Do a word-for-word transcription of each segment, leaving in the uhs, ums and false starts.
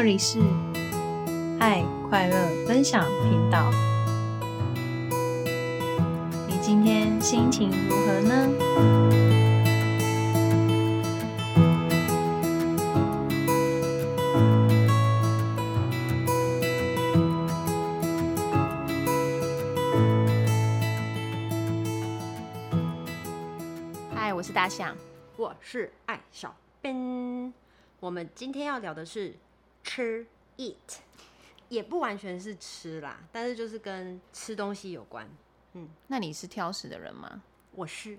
这里是爱快乐分享频道。你今天心情如何呢？嗨，我是大象，我是艾小编。我们今天要聊的是吃 eat， 也不完全是吃啦，但是就是跟吃东西有关。嗯，那你是挑食的人吗？我是，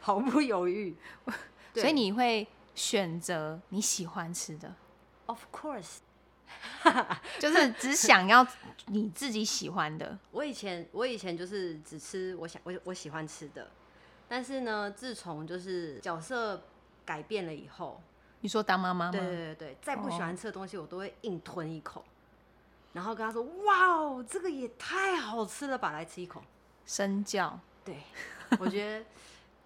毫不犹豫。所以你会选择你喜欢吃的 ？Of course， 就是只想要你自己喜欢的。我以前我以前就是只吃我想我我喜欢吃的，但是呢，自从就是角色改变了以后。你说当妈妈吗？对对对，再不喜欢吃的东西我都会硬吞一口， oh. 然后跟他说：“哇哦，这个也太好吃了吧，来吃一口。”身教，对，我觉得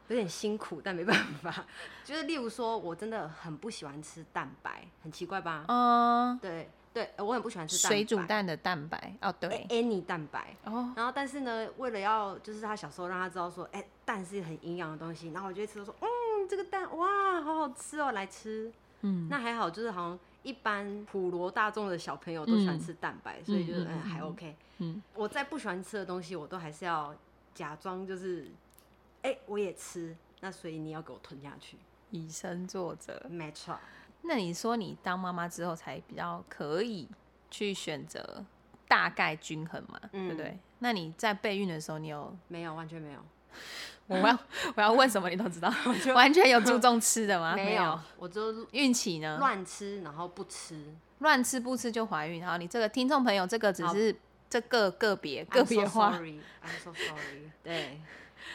有点辛苦，但没办法。就是例如说，我真的很不喜欢吃蛋白，很奇怪吧？嗯、uh, ，对对，我很不喜欢吃蛋白水煮蛋的蛋白哦， oh, 对 ，any 蛋白哦。Oh. 然后，但是呢，为了要就是他小时候让他知道说，哎，蛋是很营养的东西，然后我就会吃说，嗯。这个蛋哇好好吃哦，来吃。嗯，那还好，就是好像一般普罗大众的小朋友都喜欢吃蛋白、嗯、所以就是、嗯嗯、还 OK。 嗯，我再不喜欢吃的东西我都还是要假装就是哎、欸、我也吃，那所以你要给我吞下去，以身作则，没错。那你说你当妈妈之后才比较可以去选择大概均衡嘛、嗯、对不对？那你在备孕的时候你有没有？完全没有。我要我要问什么你都知道。完全有注重吃的吗？没有，我就孕期呢乱吃，然后不吃，乱吃不吃就怀孕。好，你这个听众朋友，这个只是这个个别个别化。I'm so sorry， 对，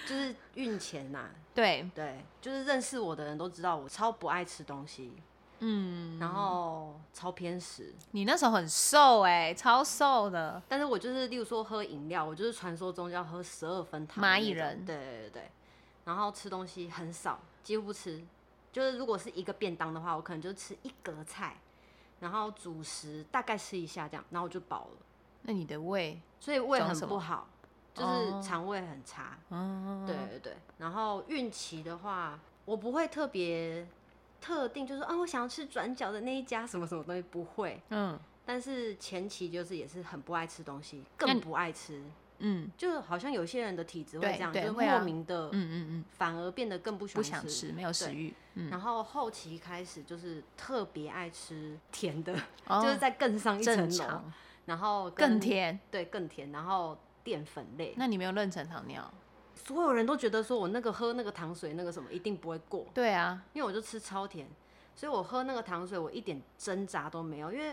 就是孕前啊，对对，就是认识我的人都知道我超不爱吃东西，嗯，然后超偏食。你那时候很瘦哎、欸，超瘦的。但是我就是，例如说喝饮料，我就是传说中要喝十二分糖，蚂蚁人。对对对。然后吃东西很少，几乎不吃。就是如果是一个便当的话，我可能就吃一格菜，然后主食大概吃一下这样，然后我就饱了。那你的胃，所以胃很不好，就是肠胃很差。嗯、哦，对对对。然后孕期的话，我不会特别。特定就是啊，我想要吃转角的那一家什么什么东西，不会。嗯，但是前期就是也是很不爱吃东西，更不爱吃。嗯，就好像有些人的体质会这样，就莫名的，嗯嗯嗯，反而变得更不喜欢吃，不想吃，没有食欲。嗯，然后后期开始就是特别爱吃甜的，哦、就是再更上一层楼，然后更甜，对，更甜，然后淀粉类。那你没有妊娠糖尿？所有人都觉得说我那个喝那个糖水那个什么一定不会过，对啊，因为我就吃超甜，所以我喝那个糖水我一点挣扎都没有，因为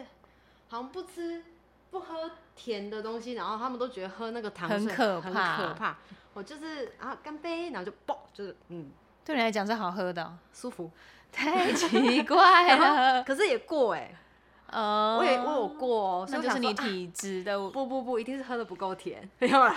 好像不吃不喝甜的东西，然后他们都觉得喝那个糖水很可怕，很可怕。我就是啊干杯，然后就爆，就是嗯，对你来讲是好喝的、哦，舒服，太奇怪了，可是也过哎、欸。哦、oh, ，我也我有过哦，那就是你体质的、啊，不不不，一定是喝的不够甜，没有啦。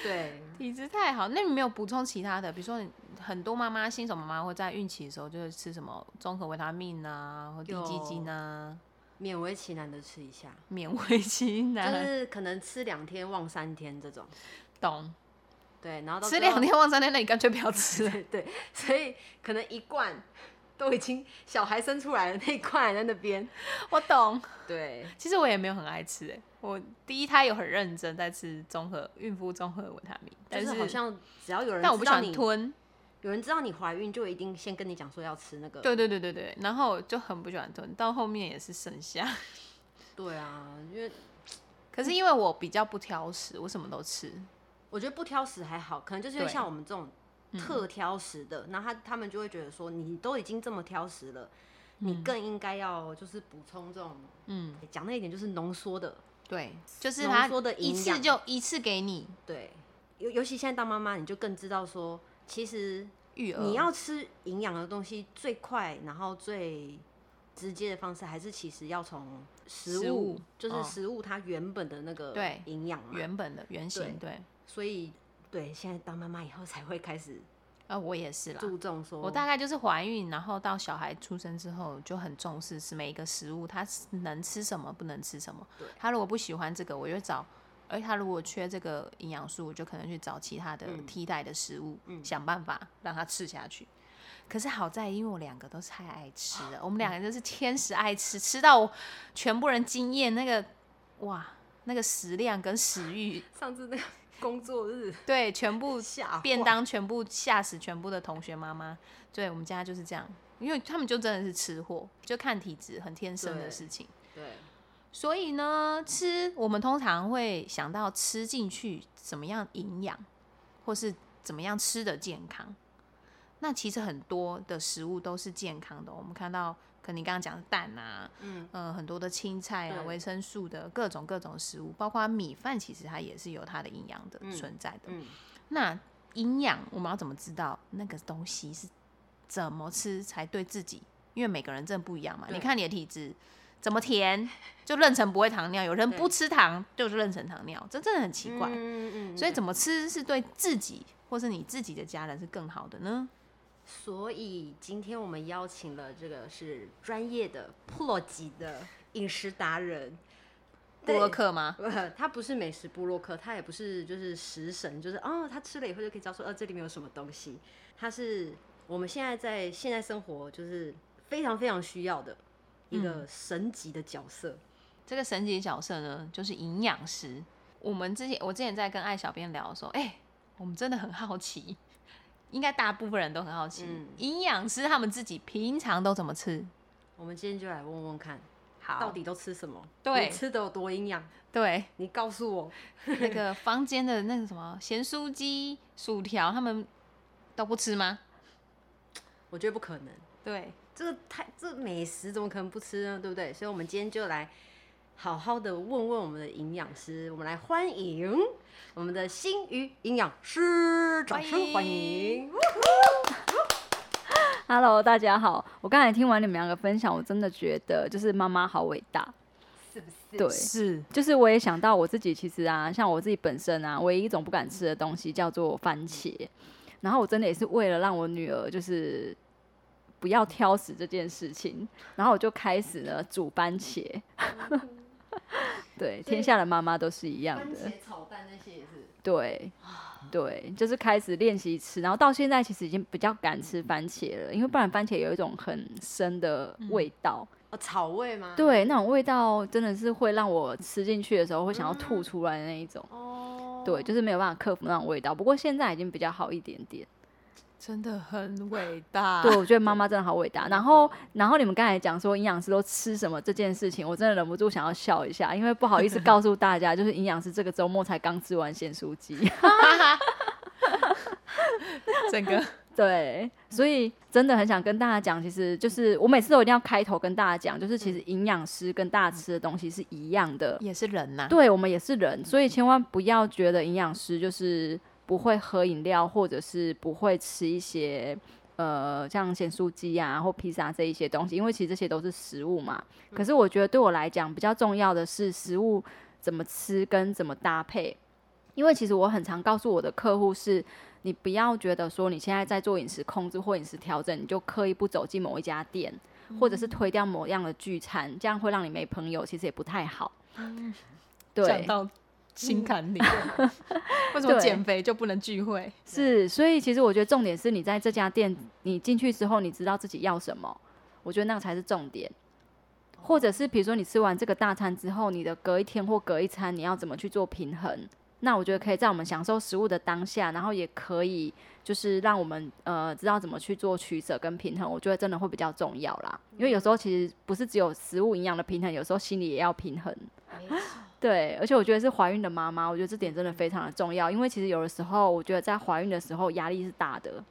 对，体质太好。那你没有补充其他的？比如说很多妈妈新手妈妈会在孕期的时候就是吃什么综合维他命啊或低基金啊，勉为其难的吃一下，勉为其难就是可能吃两天忘三天这种，懂？对，然后到吃两天忘三天，那你干脆不要吃了。对，所以可能一罐都已经小孩生出来了，那一罐还在那边。我懂。对，其实我也没有很爱吃、欸，我第一胎有很认真在吃综合孕妇综合维他命，但是、就是、好像只要有人知道你，但我不想吞。有人知道你怀孕，就一定先跟你讲说要吃那个。对对对对对，然后我就很不喜欢吞，到后面也是剩下。对啊，因为可是因为我比较不挑食，我什么都吃。我觉得不挑食还好，可能就是因为像我们这种特挑食的，然后他他们就会觉得说，你都已经这么挑食了，嗯、你更应该要就是补充这种，嗯，讲那一点就是浓缩的。对，就是他一次就一次给你。对，尤其现在当妈妈，你就更知道说，其实育儿你要吃营养的东西，最快然后最直接的方式，还是其实要从食物，食物就是食物它原本的那个营养嘛，原本的原型。对，所以对，现在当妈妈以后才会开始呃，我也是啦，注重说我大概就是怀孕然后到小孩出生之后就很重视是每一个食物他能吃什么不能吃什么，他如果不喜欢这个我就找，而他如果缺这个营养素我就可能去找其他的替代的食物、嗯、想办法让他吃下去。可是好在因为我两个都是太爱吃了，我们两个就是天使爱吃，吃到我全部人惊艳，那个哇那个食量跟食欲，上次那个工作日对全部便当全部吓死全部的同学妈妈。对，我们家就是这样，因为他们就真的是吃货，就看体质很天生的事情。 对, 對所以呢吃我们通常会想到吃进去怎么样营养或是怎么样吃的健康，那其实很多的食物都是健康的、哦、我们看到可能你刚刚讲的蛋啊、嗯呃、很多的青菜啊维生素的各种各种食物，包括米饭其实它也是有它的营养的存在的、嗯嗯、那营养我们要怎么知道那个东西是怎么吃才对自己，因为每个人真的不一样嘛，你看你的体质怎么甜就妊娠不会糖尿，有人不吃糖就妊娠糖尿，这真的很奇怪、嗯嗯、所以怎么吃是对自己或是你自己的家人是更好的呢？所以今天我们邀请了这个是专业的 Pro 级的饮食达人部落客吗？他不是美食部落客，他也不是就是食神，就是哦他吃了以后就可以知道说、呃、这里面有什么东西，他是我们现在在现在生活就是非常非常需要的一个神级的角色、嗯、这个神级的角色呢就是营养师。我们之前我之前在跟艾小编聊的时候，哎、欸，我们真的很好奇，应该大部分人都很好奇、嗯、营养师他们自己平常都怎么吃，我们今天就来问问看好到底都吃什么，对你吃的有多营养，对你告诉我那个坊间的那个什么咸酥鸡薯条他们都不吃吗？我觉得不可能，对这个太这美食怎么可能不吃呢，对不对？所以我们今天就来好好的问问我们的营养师，我们来欢迎我们的欣瑜营养师，掌声欢迎。Hello， 大家好，我刚才听完你们两个分享，我真的觉得就是妈妈好伟大，是不是？对，是，就是我也想到我自己，其实啊，像我自己本身啊，唯一一种不敢吃的东西叫做番茄，然后我真的也是为了让我女儿就是。不要挑食这件事情，然后我就开始了煮番茄。对，天下的妈妈都是一样的。番茄炒蛋那些也是。对，对，就是开始练习吃，然后到现在其实已经比较敢吃番茄了，因为不然番茄有一种很深的味道。嗯哦、草味吗？对，那种味道真的是会让我吃进去的时候会想要吐出来的那一种。嗯、对，就是没有办法克服那种味道，不过现在已经比较好一点点。真的很伟大，对，我觉得妈妈真的好伟大。然后，然后你们刚才讲说营养师都吃什么这件事情，我真的忍不住想要笑一下，因为不好意思告诉大家，就是营养师这个周末才刚吃完咸酥鸡，整个对，所以真的很想跟大家讲，其实就是我每次都一定要开头跟大家讲，就是其实营养师跟大家吃的东西是一样的，也是人呐、啊，对我们也是人，所以千万不要觉得营养师就是。不会喝饮料，或者是不会吃一些呃像咸酥鸡啊或披萨这一些东西，因为其实这些都是食物嘛。可是我觉得对我来讲比较重要的是食物怎么吃跟怎么搭配，因为其实我很常告诉我的客户是，你不要觉得说你现在在做饮食控制或饮食调整，你就刻意不走进某一家店，或者是推掉某样的聚餐，这样会让你没朋友，其实也不太好。嗯、对。心坎里为什么减肥就不能聚会？是，所以其实我觉得重点是你在这家店你进去之后你知道自己要什么，我觉得那个才是重点。或者是比如说你吃完这个大餐之后，你的隔一天或隔一餐你要怎么去做平衡，那我觉得可以在我们享受食物的当下，然后也可以就是让我们、呃、知道怎么去做取舍跟平衡，我觉得真的会比较重要啦。因为有时候其实不是只有食物营养的平衡，有时候心理也要平衡。对，而且我觉得是怀孕的妈妈，我觉得这点真的非常的重要，因为其实有的时候我觉得在怀孕的时候压力是大的。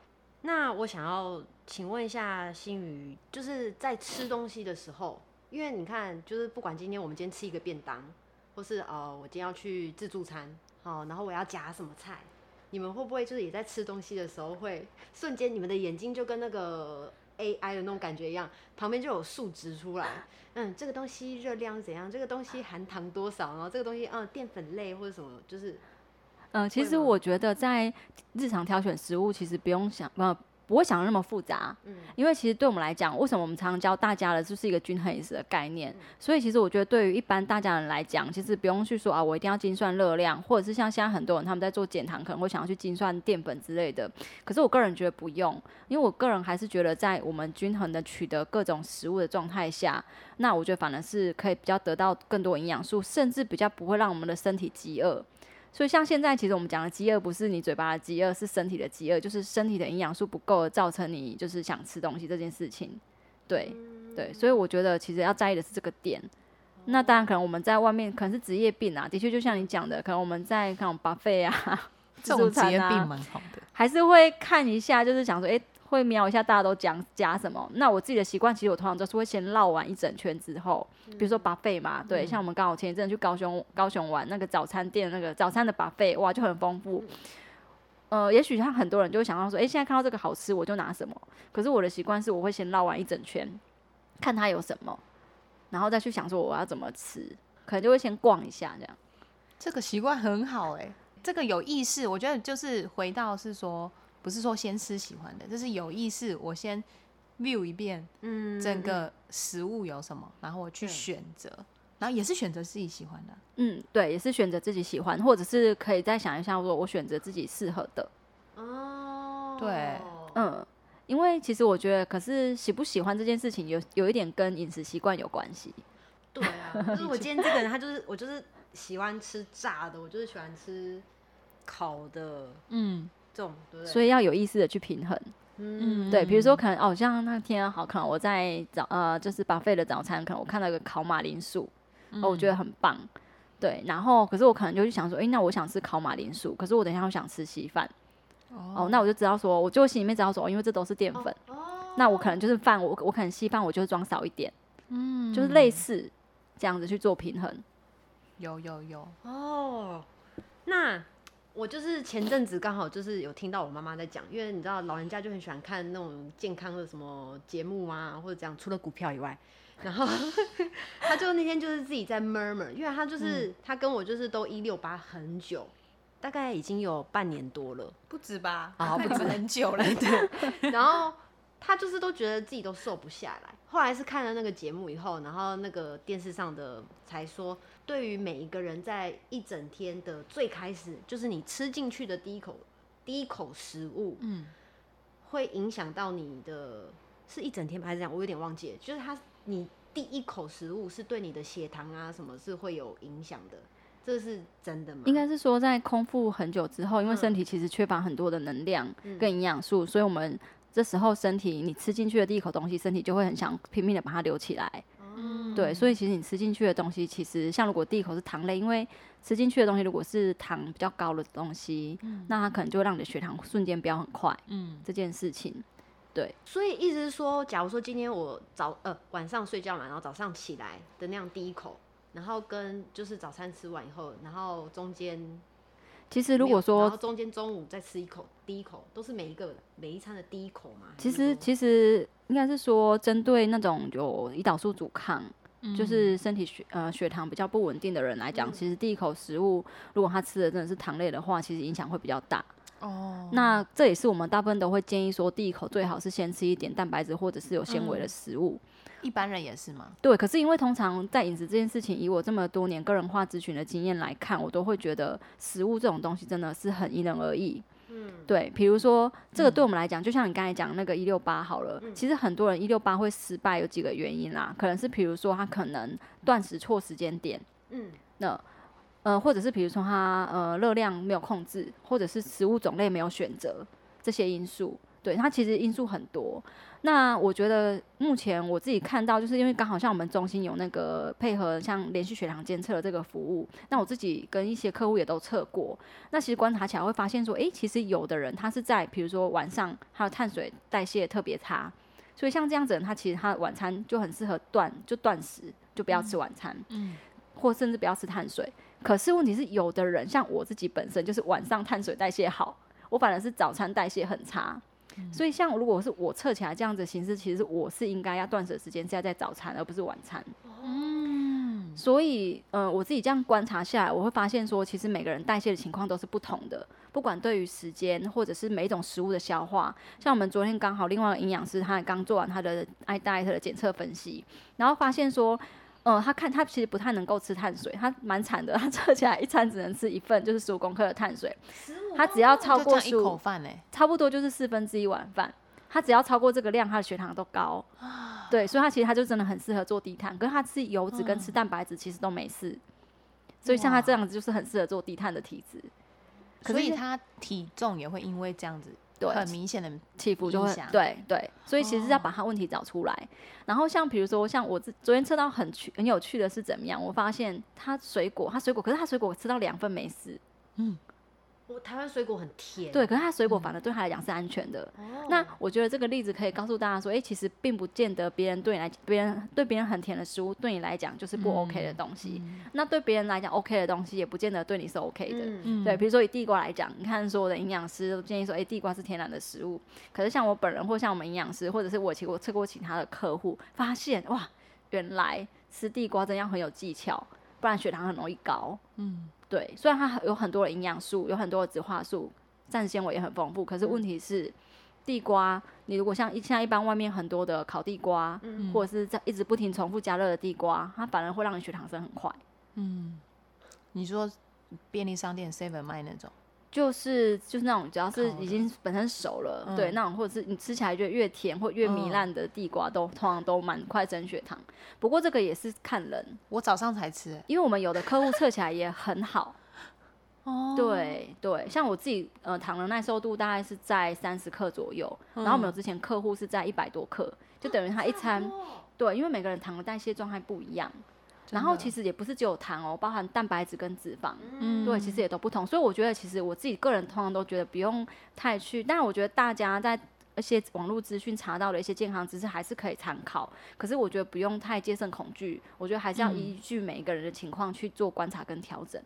那我想要请问一下欣瑜，就是在吃东西的时候，因为你看就是不管今天我们今天吃一个便当，或是、呃、我今天要去自助餐、哦、然后我要夹什么菜，你们会不会就是也在吃东西的时候会瞬间你们的眼睛就跟那个A I 的那种感觉一样，旁边就有数值出来，嗯，这个东西热量是怎样，这个东西含糖多少，然后这个东西嗯淀粉类或者什么，就是呃，其实我觉得在日常挑选食物，其实不用想，呃，不会想那么复杂，嗯，因为其实对我们来讲，为什么我们常常教大家的就是一个均衡饮食的概念，嗯，所以其实我觉得对于一般大家人来讲，其实不用去说啊，我一定要精算热量，或者是像现在很多人他们在做减糖，可能会想要去精算淀粉之类的。可是我个人觉得不用，因为我个人还是觉得在我们均衡的取得各种食物的状态下，那我觉得反而是可以比较得到更多营养素，甚至比较不会让我们的身体饥饿。所以像现在其实我们讲的饥饿不是你嘴巴的饥饿，是身体的饥饿，就是身体的营养素不够造成你就是想吃东西这件事情。对对，所以我觉得其实要在意的是这个点。那当然可能我们在外面可能是职业病啊，的确就像你讲的，可能我们在那种 buffet 啊自助餐啊，这种职业病蛮好的，还是会看一下，就是想说哎，会瞄一下大家都讲加什么。那我自己的习惯其实我通常都是会先绕完一整圈之后，比如说 buffet 嘛，对，像我们刚好前一阵去高雄高雄玩，那个早餐店那个早餐的 buffet 哇就很丰富，呃也许像很多人就会想到说哎，现在看到这个好吃我就拿什么，可是我的习惯是我会先绕完一整圈看它有什么，然后再去想说我要怎么吃，可能就会先逛一下这样。这个习惯很好哎，欸，这个有意识，我觉得就是回到是说不是说先吃喜欢的，就是有意识我先 view 一遍整个食物有什么，嗯，然后我去选择，然后也是选择自己喜欢的，嗯，对，也是选择自己喜欢，或者是可以再想一下说我选择自己适合的。哦，对，嗯，因为其实我觉得可是喜不喜欢这件事情 有, 有一点跟饮食习惯有关系。对啊，就是我今天这个人他就是我就是喜欢吃炸的，我就是喜欢吃烤的，嗯，所以要有意识的去平衡，嗯，对，比如说可能哦，像那天好，可能我在早呃，就是 buffet 的早餐，可能我看到一个烤马铃薯，嗯，哦，我觉得很棒，对，然后可是我可能就去想说，哎，欸，那我想吃烤马铃薯，可是我等一下我想吃稀饭，哦，哦，那我就知道说，我就心里面知道说，哦，因为这都是淀粉，哦，那我可能就是饭，我我可能稀饭我就装少一点，嗯，就是类似这样子去做平衡。有有有哦，那。我就是前阵子刚好就是有听到我妈妈在讲，因为你知道老人家就很喜欢看那种健康的什么节目啊，或者这样，除了股票以外，然后他就那天就是自己在 murmur， 因为他就是、嗯、他跟我就是都一六八很久，大概已经有半年多了，不止吧，啊，不止很久了，对。然后他就是都觉得自己都瘦不下来，后来是看了那个节目以后，然后那个电视上的才说，对于每一个人在一整天的最开始，就是你吃进去的第一口第一口食物，嗯，会影响到你的是一整天吧，还是这样，我有点忘记了，就是它你第一口食物是对你的血糖啊什么是会有影响的，这是真的吗？应该是说在空腹很久之后，因为身体其实缺乏很多的能量跟营养素，嗯，所以我们这时候身体你吃进去的第一口东西，身体就会很想拼命的把它留起来，嗯，对，所以其实你吃进去的东西，其实像如果第一口是糖类，因为吃进去的东西如果是糖比较高的东西，嗯，那它可能就会让你的血糖瞬间飙很快，嗯，这件事情，对，所以意思是说，假如说今天我早呃晚上睡觉嘛，然后早上起来的那样第一口，然后跟就是早餐吃完以后，然后中间。其实如果说，然后中间中午再吃一口，第一口都是每一个每一餐的第一口嘛。其实其实应该是说，针对那种有胰岛素阻抗，嗯，就是身体 血,、呃、血糖比较不稳定的人来讲，嗯，其实第一口食物如果他吃的真的是糖类的话，其实影响会比较大。哦，那这也是我们大部分都会建议说，第一口最好是先吃一点蛋白质或者是有纤维的食物。嗯，一般人也是吗？对，可是因为通常在饮食这件事情，以我这么多年个人化咨询的经验来看，我都会觉得食物这种东西真的是很因人而异。嗯，对，比如说这个对我们来讲，嗯，就像你刚才讲那个一六八好了，嗯，其实很多人一六八会失败有几个原因啦，可能是比如说他可能断食错时间点，嗯，那呃或者是比如说他呃热量没有控制，或者是食物种类没有选择，这些因素。对，它其实因素很多。那我觉得目前我自己看到，就是因为刚好像我们中心有那个配合像连续血糖监测的这个服务，那我自己跟一些客户也都测过。那其实观察起来会发现说，哎，其实有的人他是在比如说晚上他的碳水代谢特别差，所以像这样子的人，他其实他晚餐就很适合断就断食，就不要吃晚餐，嗯，或甚至不要吃碳水。可是问题是，有的人像我自己本身就是晚上碳水代谢好，我反而是早餐代谢很差。所以像如果是我测起来这样子的形式，其实我是应该要断食时间是要在早餐而不是晚餐，嗯，所以、呃、我自己这样观察下来，我会发现说其实每个人代谢的情况都是不同的，不管对于时间或者是每一种食物的消化。像我们昨天刚好另外一个营养师他刚做完他的 I D I T 的检测分析，然后发现说呃、他看他其实不太能够吃碳水，他蛮惨的，他测起来一餐只能吃一份，就是十五公克的碳水。他只要超过十五，就这样一口饭欸，差不多就是四分之一碗饭。他只要超过这个量，他的血糖都高。对，所以他其实他就真的很适合做低碳，可是他吃油脂跟吃蛋白质其实都没事，嗯，所以像他这样子就是很适合做低碳的体质。所以他体重也会因为这样子。对，很明显的起伏就会，对对，所以其实是要把它问题找出来。哦，然后像比如说，像我昨天测到 很, 很有趣的是怎么样？我发现它水果，它水果，可是它水果吃到两份没事。嗯，我台湾水果很甜。对，可是它水果反而对它来讲是安全的。嗯，那我觉得这个例子可以告诉大家说，哎，欸，其实并不见得别人对你来，别人对别人很甜的食物对你来讲就是不 OK 的东西。嗯，那对别人来讲 OK 的东西也不见得对你是 OK 的。嗯，对，比如说以地瓜来讲，你看所有的营养师都建议说，哎，欸，地瓜是天然的食物。可是像我本人或像我们营养师，或者是我其我测过其他的客户，发现哇，原来吃地瓜真要很有技巧，不然血糖很容易高。嗯。对，虽然它有很多的营养素，有很多的植化素，膳食纤维也很丰富，可是问题是地瓜你如果像现在一般外面很多的烤地瓜，嗯，或者是在一直不停重复加热的地瓜，它反而会让你血糖升很快。嗯，你说便利商店 seven 卖那种就是就是那种只要是已经本身熟了，嗯，对，那种或者是你吃起来就越甜或越糜烂的地瓜都，嗯，通常都蛮快升血糖。不过这个也是看人，我早上才吃，欸，因为我们有的客户测起来也很好。哦，对对，像我自己呃糖的耐受度大概是在三十克左右，嗯，然后我们有之前客户是在一百多克，就等于他一餐，哦，对，因为每个人糖的代谢状态不一样。然后其实也不是只有糖哦，包含蛋白质跟脂肪，嗯，对，其实也都不同。所以我觉得，其实我自己个人通常都觉得不用太去，但我觉得大家在一些网络资讯查到的一些健康知识还是可以参考。可是我觉得不用太戒慎恐惧，我觉得还是要依据每一个人的情况去做观察跟调整。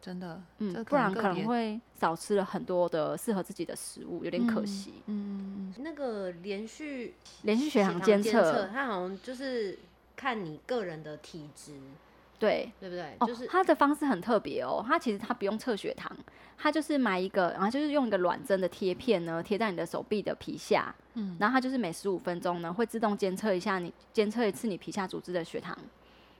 真的，嗯，不然可能会少吃了很多的适合自己的食物，有点可惜。嗯，嗯那个连续连续血糖监测，它好像就是。看你个人的体质，对对不对？哦，就是他的方式很特别哦。他其实他不用测血糖，他就是买一个，然后就是用一个软针的贴片呢，贴在你的手臂的皮下，嗯，然后他就是每十五分钟呢会自动监测一下你，监测一次你皮下组织的血糖，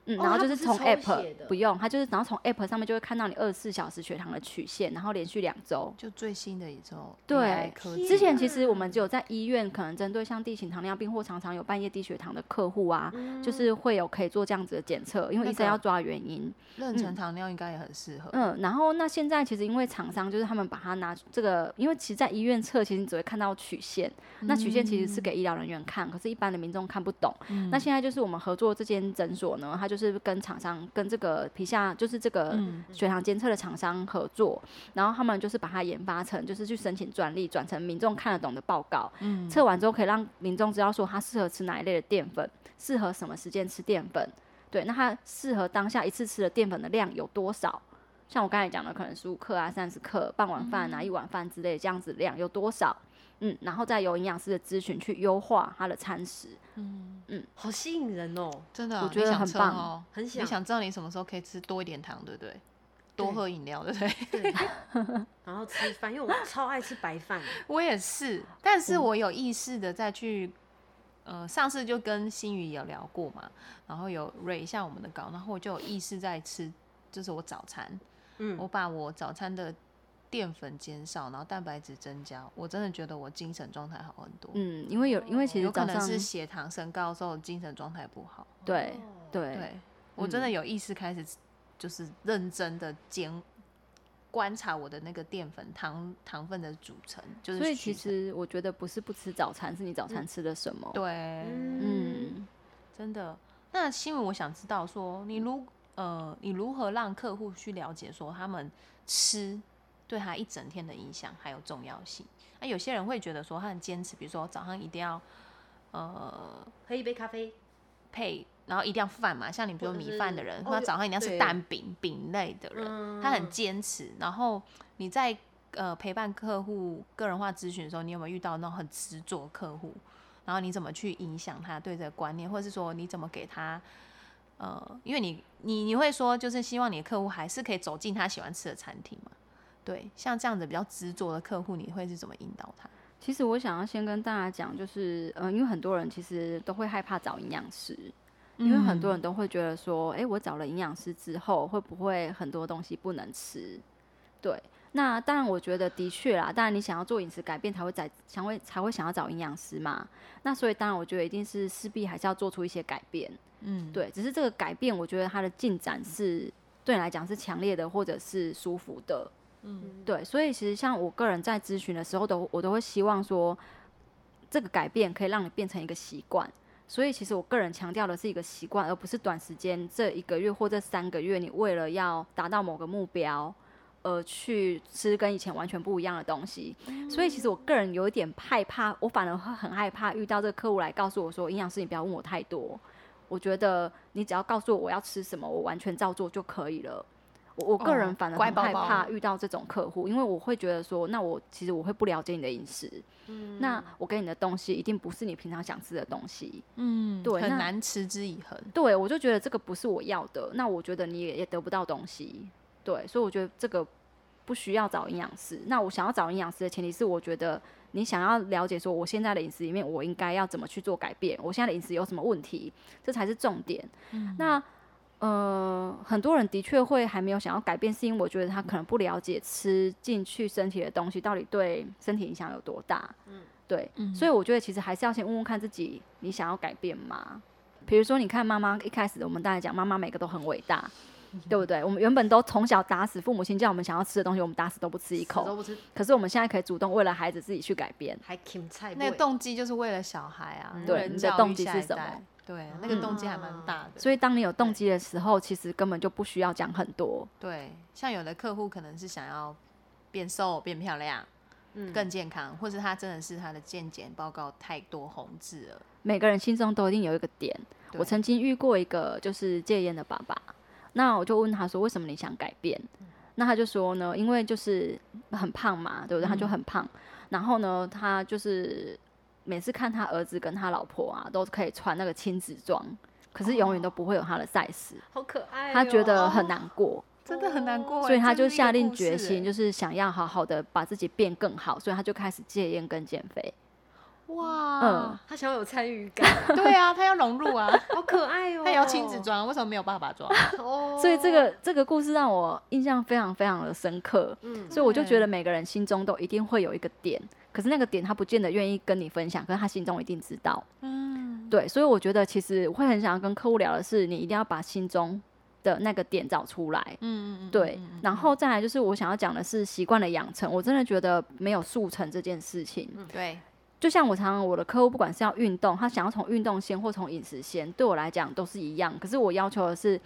嗯，然后就是从 app，哦，不用，他就是然后从 app 上面就会看到你二十四小时血糖的曲线，然后连续两周，就最新的一周。对，之前其实我们只有在医院可能针对像地型糖尿病或常常有半夜低血糖的客户啊，嗯，就是会有可以做这样子的检测，因为医生要抓原因。妊娠糖尿应该也很适合。嗯，然后那现在其实因为厂商就是他们把它拿这个，因为其实在医院测其实你只会看到曲线，嗯，那曲线其实是给医疗人员看，可是一般的民众看不懂，嗯。那现在就是我们合作这间诊所呢，它就是跟厂商跟这个皮下就是这个血糖监测的厂商合作，然后他们就是把它研发成就是去申请专利，转成民众看得懂的报告，测完之后可以让民众知道说他适合吃哪一类的淀粉，适合什么时间吃淀粉，对，那他适合当下一次吃的淀粉的量有多少，像我刚才讲的可能十五克啊三十克半碗饭啊一碗饭之类的，这样子量有多少，嗯，然后再由营养师的咨询去优化他的餐食，嗯嗯，好吸引人哦，真的，啊，我觉得很棒哦，很想，你想知道你什么时候可以吃多一点糖，对不对？多喝饮料，对不对？对。然后吃饭，因为我超爱吃白饭，我也是，但是我有意识的再去，呃，上次就跟心宇有聊过嘛，然后有 read 一下我们的稿，然后我就有意识在吃，就是我早餐，嗯，我把我早餐的。淀粉减少，然后蛋白质增加，我真的觉得我精神状态好很多。嗯，因为有，因为其实有可能是血糖升高的时候精神状态不好。对对对，我真的有意识开始，就是认真的监观察我的那个淀粉糖糖分的组成，就是。所以其实我觉得不是不吃早餐，是你早餐吃的什么。嗯，对，嗯，真的。那新闻我想知道说，你如呃，你如何让客户去了解说他们吃。对他一整天的影响还有重要性。啊，有些人会觉得说他很坚持，比如说早上一定要，呃，喝一杯咖啡，配，然后一定要饭嘛。像你比如米饭的人，他早上一定要吃蛋饼饼类的人，嗯，他很坚持。然后你在呃陪伴客户个人化咨询的时候，你有没有遇到那种很执着客户？然后你怎么去影响他对这个观念，或者是说你怎么给他呃，因为你你你会说，就是希望你的客户还是可以走进他喜欢吃的餐厅嘛？对，像这样子比较执着的客户，你会是怎么引导他？其实我想要先跟大家讲，就是呃，因为很多人其实都会害怕找营养师，因为很多人都会觉得说，哎、欸，我找了营养师之后，会不会很多东西不能吃？对，那当然我觉得的确啦，当然你想要做饮食改变才会才才会才会想要找营养师嘛。那所以当然我觉得一定是势必还是要做出一些改变，嗯，对。只是这个改变，我觉得它的进展是对你来讲是强烈的，或者是舒服的。嗯，对，所以其实像我个人在咨询的时候都，我都会希望说，这个改变可以让你变成一个习惯。所以其实我个人强调的是一个习惯，而不是短时间这一个月或这三个月，你为了要达到某个目标，而去吃跟以前完全不一样的东西。所以其实我个人有一点害怕，我反而很害怕遇到这个客户来告诉我说，营养师你不要问我太多，我觉得你只要告诉我我要吃什么，我完全照做就可以了。我个人反而很害怕遇到这种客户，因为我会觉得说，那我其实我会不了解你的饮食，嗯，那我给你的东西一定不是你平常想吃的东西，嗯，对，很难持之以恒。对，我就觉得这个不是我要的，那我觉得你 也, 也得不到东西，对，所以我觉得这个不需要找营养师。那我想要找营养师的前提是，我觉得你想要了解说，我现在的饮食里面我应该要怎么去做改变，我现在的饮食有什么问题，这才是重点。嗯，那。呃，很多人的确会还没有想要改变，是因为我觉得他可能不了解吃进去身体的东西到底对身体影响有多大。嗯，对，嗯，所以我觉得其实还是要先问问看自己，你想要改变吗？比如说，你看妈妈一开始我们大家讲，妈妈每个都很伟大，嗯，对不对？我们原本都从小打死父母亲叫我们想要吃的东西，我们打死都不吃一口，都不吃。可是我们现在可以主动为了孩子自己去改变，还芹菜。那个动机就是为了小孩啊，嗯，对，你的动机是什么？对，那个动机还蛮大的，嗯，所以当你有动机的时候，其实根本就不需要讲很多。对，像有的客户可能是想要变瘦、变漂亮，嗯，更健康，或者他真的是他的健检报告太多红字了。每个人心中都一定有一个点。我曾经遇过一个就是戒烟的爸爸，那我就问他说：“为什么你想改变？”嗯，那他就说呢：“因为就是很胖嘛，对不对？”他就很胖，嗯，然后呢，他就是。每次看他儿子跟他老婆啊，都可以穿那个亲子装，可是永远都不会有他的 size，哦，好可爱，哦，他觉得很难过，哦，真的很难过，所以他就下定决心，就是想要好好的把自己变更好，所以他就开始戒烟跟减肥。哇，嗯，他想要有参与感，对啊，他要融入啊，好可爱哦，他也要亲子装，为什么没有爸爸装？所以这个这个故事让我印象非常非常的深刻，嗯，所以我就觉得每个人心中都一定会有一个点。可是那个点他不见得愿意跟你分享，可是他心中一定知道，嗯，对，所以我觉得其实我会很想要跟客户聊的是，你一定要把心中的那个点找出来，嗯嗯，对，嗯，然后再来就是我想要讲的是习惯的养成，我真的觉得没有速成这件事情，嗯，对，就像我常常我的客户不管是要运动，他想要从运动先或从饮食先，对我来讲都是一样，可是我要求的是，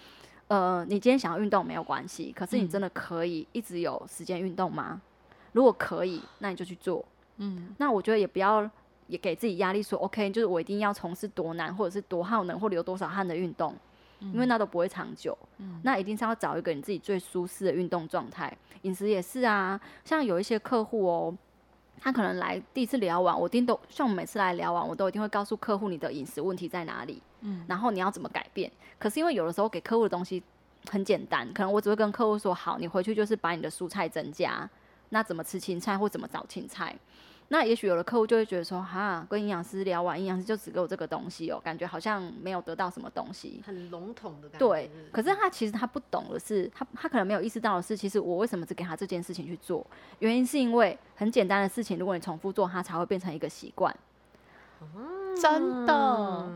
呃，你今天想要运动没有关系，可是你真的可以一直有时间运动吗？嗯，如果可以，那你就去做。嗯，那我觉得也不要也给自己压力说 OK 就是我一定要从事多难或者是多耗能或流多少汗的运动，嗯，因为那都不会长久，嗯，那一定是要找一个你自己最舒适的运动状态。饮食也是啊，像有一些客户哦，他可能来第一次聊完，我一定都像我每次来聊完我都一定会告诉客户你的饮食问题在哪里，嗯，然后你要怎么改变。可是因为有的时候给客户的东西很简单，可能我只会跟客户说，好，你回去就是把你的蔬菜增加，那怎么吃青菜或怎么找青菜。那也许有的客户就会觉得说，哈，跟营养师聊完，营养师就只给我这个东西哦，感觉好像没有得到什么东西，很笼统的感觉。对，可是他其实他不懂的是，他他可能没有意识到的是，其实我为什么只给他这件事情去做，原因是因为很简单的事情，如果你重复做，它才会变成一个习惯，嗯，真的。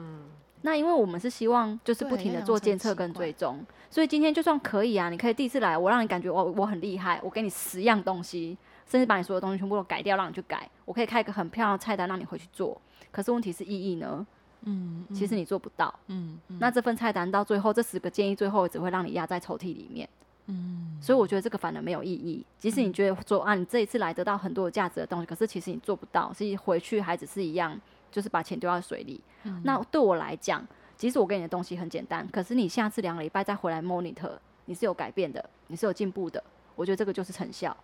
那因为我们是希望就是不停的做监测跟追踪，所以今天就算可以啊，你可以第一次来，我让你感觉 我, 我很厉害，我给你十样东西，甚至把你所有东西全部都改掉，让你去改，我可以开一个很漂亮的菜单让你回去做。可是问题是意义呢？嗯，嗯，其实你做不到，嗯嗯。那这份菜单到最后，这十个建议最后只会让你压在抽屉里面，嗯。所以我觉得这个反而没有意义。即使你觉得说啊，你这一次来得到很多有价值的东西，可是其实你做不到，所以回去还只是一样。就是把钱丢到水里，嗯，那对我来讲，即使我给你的东西很简单，可是你下次两个礼拜再回来 monitor， 你是有改变的，你是有进步的，我觉得这个就是成效，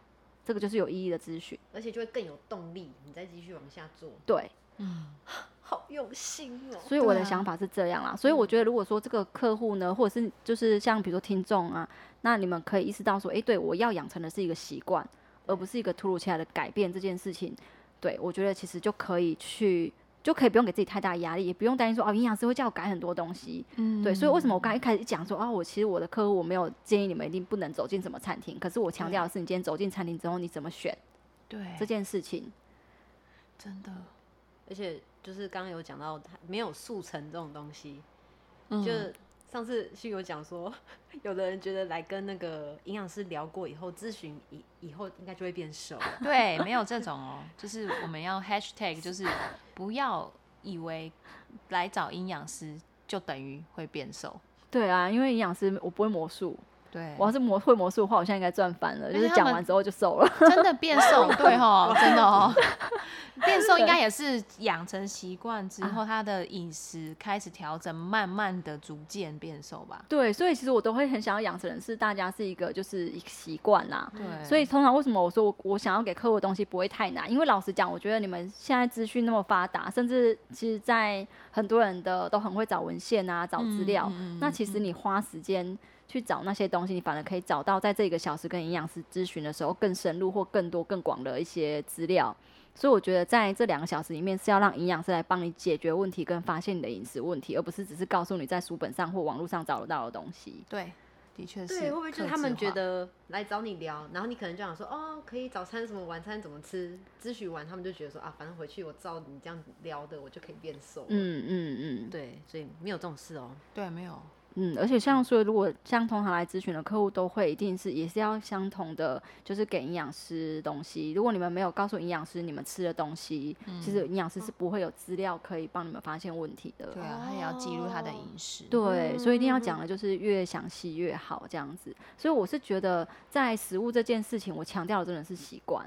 这个就是有意义的咨询，而且就会更有动力，你再继续往下做。对，嗯，好用心哦。所以我的想法是这样啦，啊、所以我觉得如果说这个客户呢，或者是就是像比如说听众啊，那你们可以意识到说，哎、欸，对我要养成的是一个习惯，而不是一个突如其来的改变这件事情。对，我觉得其实就可以去。就可以不用给自己太大压力，也不用担心说哦，营养师会叫我改很多东西。嗯，对，所以为什么我刚才一开始讲说啊、哦，我其实我的客户我没有建议你们一定不能走进什么餐厅，可是我强调的是你今天走进餐厅之后你怎么选，对这件事情，真的。而且就是刚刚有讲到没有速成这种东西，嗯、就上次是有讲说，有的人觉得来跟那个营养师聊过以后，咨询以以后应该就会变瘦了。对，没有这种哦，就是我们要 hashtag 就是。不要以为来找营养师就等于会变瘦。对啊，因为营养师我不会魔术。对，我要是魔会魔术的话，我现在应该赚翻了。就是讲完之后就瘦了，真的变瘦。对吼，真的哦，变瘦应该也是养成习惯之后，他的饮食开始调整，慢慢的逐渐变瘦吧。对，所以其实我都会很想要养成的是大家是一个就是一个习惯啦。对，所以通常为什么我说 我, 我想要给客户的东西不会太难，因为老实讲，我觉得你们现在资讯那么发达，甚至其实在很多人的都很会找文献啊，找资料。嗯嗯嗯、那其实你花时间。去找那些东西，你反而可以找到在这一个小时跟营养师咨询的时候更深入或更多更广的一些资料。所以我觉得在这两个小时里面是要让营养师来帮你解决问题跟发现你的饮食问题，而不是只是告诉你在书本上或网络上找得到的东西。对，的确是。对，会不会就是他们觉得来找你聊，然后你可能就想说哦，可以早餐什么晚餐怎么吃，咨询完他们就觉得说啊，反正回去我照你这样聊的我就可以变瘦了。嗯嗯嗯，对，所以没有这种事哦。对，没有。嗯，而且像说，如果像通常来咨询的客户，都会一定是也是要相同的，就是给营养师东西。如果你们没有告诉营养师你们吃的东西，嗯、其实营养师是不会有资料可以帮你们发现问题的。对啊，他也要记录他的饮食。对，所以一定要讲的就是越详细越好这样子。所以我是觉得在食物这件事情，我强调的真的是习惯，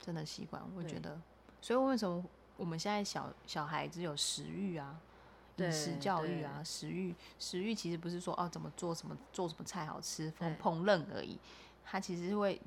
真的习惯。我觉得，所以为什么我们现在小小孩子有食欲啊？饮食教育啊，食欲，食欲其实不是说哦怎么做什么做什么菜好吃，烹饪而已。他其实会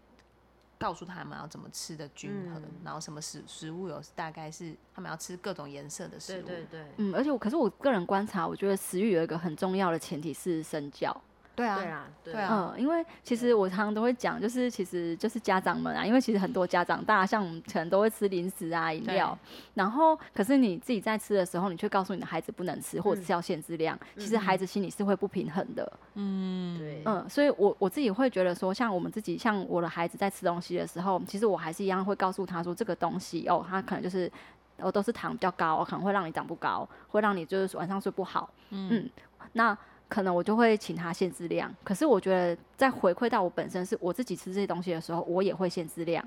告诉他们要怎么吃的均衡，嗯、然后什么食食物有大概是他们要吃各种颜色的食物。对对对，嗯，而且我可是我个人观察，我觉得食欲有一个很重要的前提是身教。对啊，对啊，对啊，嗯，因为其实我常常都会讲，就是其实就是家长们啊，因为其实很多家长，大家像我们可能都会吃零食啊、饮料，然后可是你自己在吃的时候，你却告诉你的孩子不能吃，或者是要限制量，嗯、其实孩子心里是会不平衡的。嗯，对，嗯，所以我我自己会觉得说，像我们自己，像我的孩子在吃东西的时候，其实我还是一样会告诉他说，这个东西哦，他可能就是哦都是糖比较高，哦，可能会让你长不高，会让你就是晚上睡不好。嗯，嗯那。可能我就会请他限制量，可是我觉得在回馈到我本身，是我自己吃这些东西的时候，我也会限制量。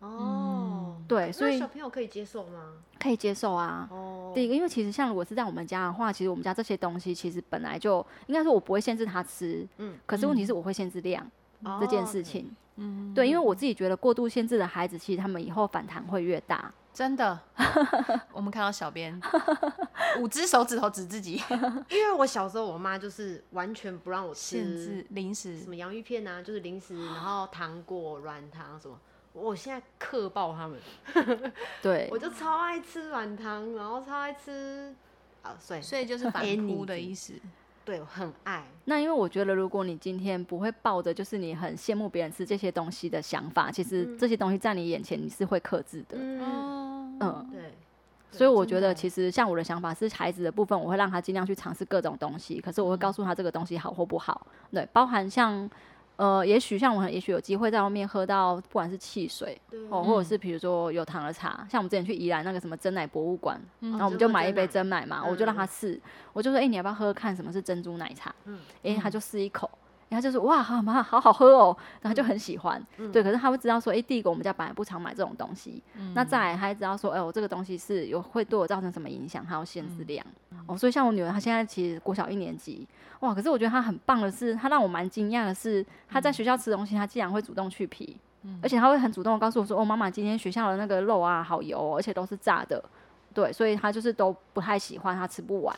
哦，对，所以小朋友可以接受吗？可以接受啊。哦，第一个，因为其实像如果是在我们家的话，其实我们家这些东西其实本来就应该说，我不会限制他吃。嗯，可是问题是我会限制量，嗯、这件事情。哦 okay、嗯，对，因为我自己觉得过度限制的孩子，其实他们以后反弹会越大。真的，我们看到小编五只手指头指自己，因为我小时候我妈就是完全不让我吃零食，什么洋芋片啊，就是零食，然后糖果、软糖什么。我现在克爆他们，对，我就超爱吃软糖，然后超爱吃啊，所以所以就是反扑的意思。对，我很爱。那因为我觉得，如果你今天不会抱着就是你很羡慕别人吃这些东西的想法，其实这些东西在你眼前你是会克制的。嗯，嗯对。所以我觉得，其实像我的想法是，孩子的部分我会让他尽量去尝试各种东西，可是我会告诉他这个东西好或不好。对，包含像呃，也许像我，也许有机会在外面喝到不管是汽水，哦，或者是比如说有糖的茶，像我们之前去宜兰那个什么珍奶博物馆，嗯、然后我们就买一杯珍奶嘛，嗯、我就让他试，我就说，哎、欸，你要不要喝喝看什么是珍珠奶茶？嗯，哎、欸，他就试一口，然后就说，哇，好好好好喝哦，然后他就很喜欢，嗯、对，可是他会知道说，哎、欸，第一个我们家本来不常买这种东西，嗯、那再来他也知道说，哎、欸，我这个东西是有会对我造成什么影响，还有限制量。嗯哦，所以像我女儿，她现在其实国小一年级，哇！可是我觉得她很棒的是，她让我蛮惊讶的是，她在学校吃东西，她竟然会主动去皮，嗯、而且她会很主动的告诉我说：“哦，妈妈，今天学校的那个肉啊，好油哦，而且都是炸的。”对，所以她就是都不太喜欢，她吃不完，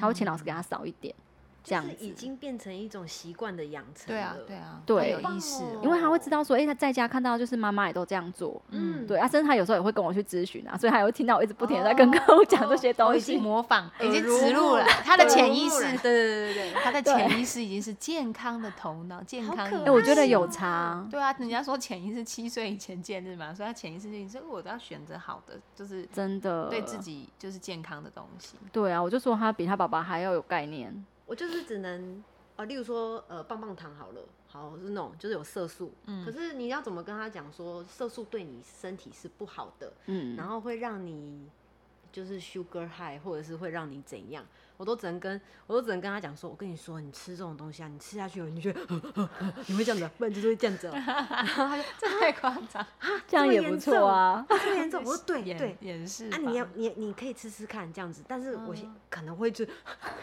她会请老师给她少一点。嗯这样子，就是已经变成一种习惯的养成了。对啊，对啊，对，有意识，因为他会知道说，哎、欸，他在家看到就是妈妈也都这样做，嗯，对啊，甚至他有时候也会跟我去咨询啊，所以他也会听到我一直不停的在跟客户讲这些东西，哦哦、已经模仿，已经植入了他的潜意识，对对对对，他的潜意识已经是健康的头脑，健康的。哎、欸，我觉得有差。对啊，人家说潜意识七岁以前建立嘛，所以他潜意识就说，我都要选择好的，就是真的对自己就是健康的东西。对啊，我就说他比他爸爸还要有概念。我就是只能、哦、例如说、呃、棒棒糖好了，好是那种就是有色素、嗯，可是你要怎么跟他讲说色素对你身体是不好的，嗯，然后会让你就是 sugar high， 或者是会让你怎样，我都只能跟我都只能跟他讲说，我跟你说，你吃这种东西啊，你吃下去你就觉得呵呵呵你会这样子、啊，不然就是会这样子、啊，然后他就这太夸张，这样也不错啊，这么严重，我说对对，也是啊，你要你你可以吃吃看这样子，但是我、嗯、可能会就可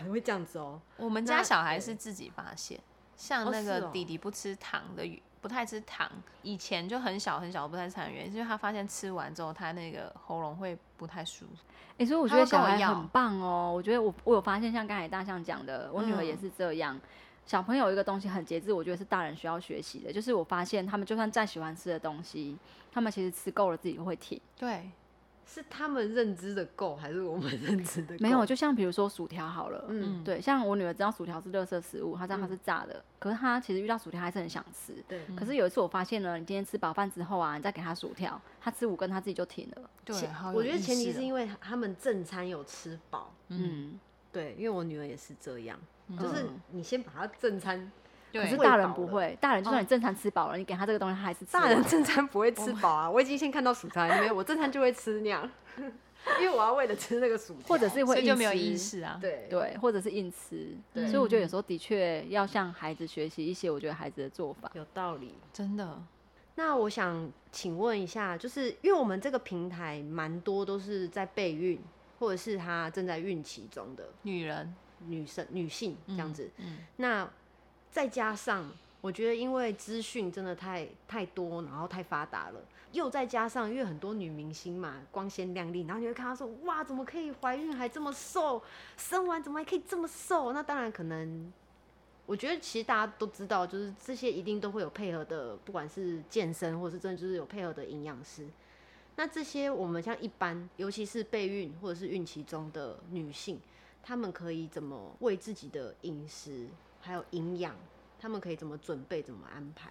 能会这样子哦。我们家小孩是自己发现，像那个弟弟不吃糖的。不太吃糖，以前就很小很小不太吃糖的原因，因为他发现吃完之后他那个喉咙会不太舒服、欸。所以我觉得小孩很棒哦，我觉得 我, 我有发现，像刚才大象讲的，我女儿也是这样。嗯、小朋友有一个东西很节制，我觉得是大人需要学习的，就是我发现他们就算再喜欢吃的东西，他们其实吃够了自己会停。对。是他们认知的够，还是我们认知的够？没有，就像比如说薯条好了，嗯，对，像我女儿知道薯条是垃圾食物，她知道它是炸的，嗯、可是她其实遇到薯条还是很想吃。对、嗯。可是有一次我发现了，你今天吃饱饭之后啊，你再给她薯条，她吃五根，她自己就停了。对，好有意思哦。我觉得前提是因为他们正餐有吃饱。嗯，对，因为我女儿也是这样，嗯、就是你先把她正餐。可是大人不会，大人就算你正餐吃饱了、哦，你给他这个东西他还是吃。大人正餐不会吃饱啊！我已经先看到薯条里面，我正餐就会吃那样，因为我要为了吃那个薯条，或者是会硬吃，所以就没有意识啊。对对，或者是硬吃。对，所以我觉得有时候的确要向孩子学习一些，我觉得孩子的做法有道理，真的。那我想请问一下，就是因为我们这个平台蛮多都是在备孕，或者是她正在孕期中的女人、女生、女性这样子，嗯嗯、那。再加上，我觉得因为资讯真的太太多，然后太发达了，又再加上因为很多女明星嘛，光鲜亮丽，然后你会看到说，哇，怎么可以怀孕还这么瘦，生完怎么还可以这么瘦？那当然可能，我觉得其实大家都知道，就是这些一定都会有配合的，不管是健身或是真的就是有配合的营养师。那这些我们像一般，尤其是备孕或者是孕期中的女性，她们可以怎么为自己的饮食？还有营养，他们可以怎么准备，怎么安排？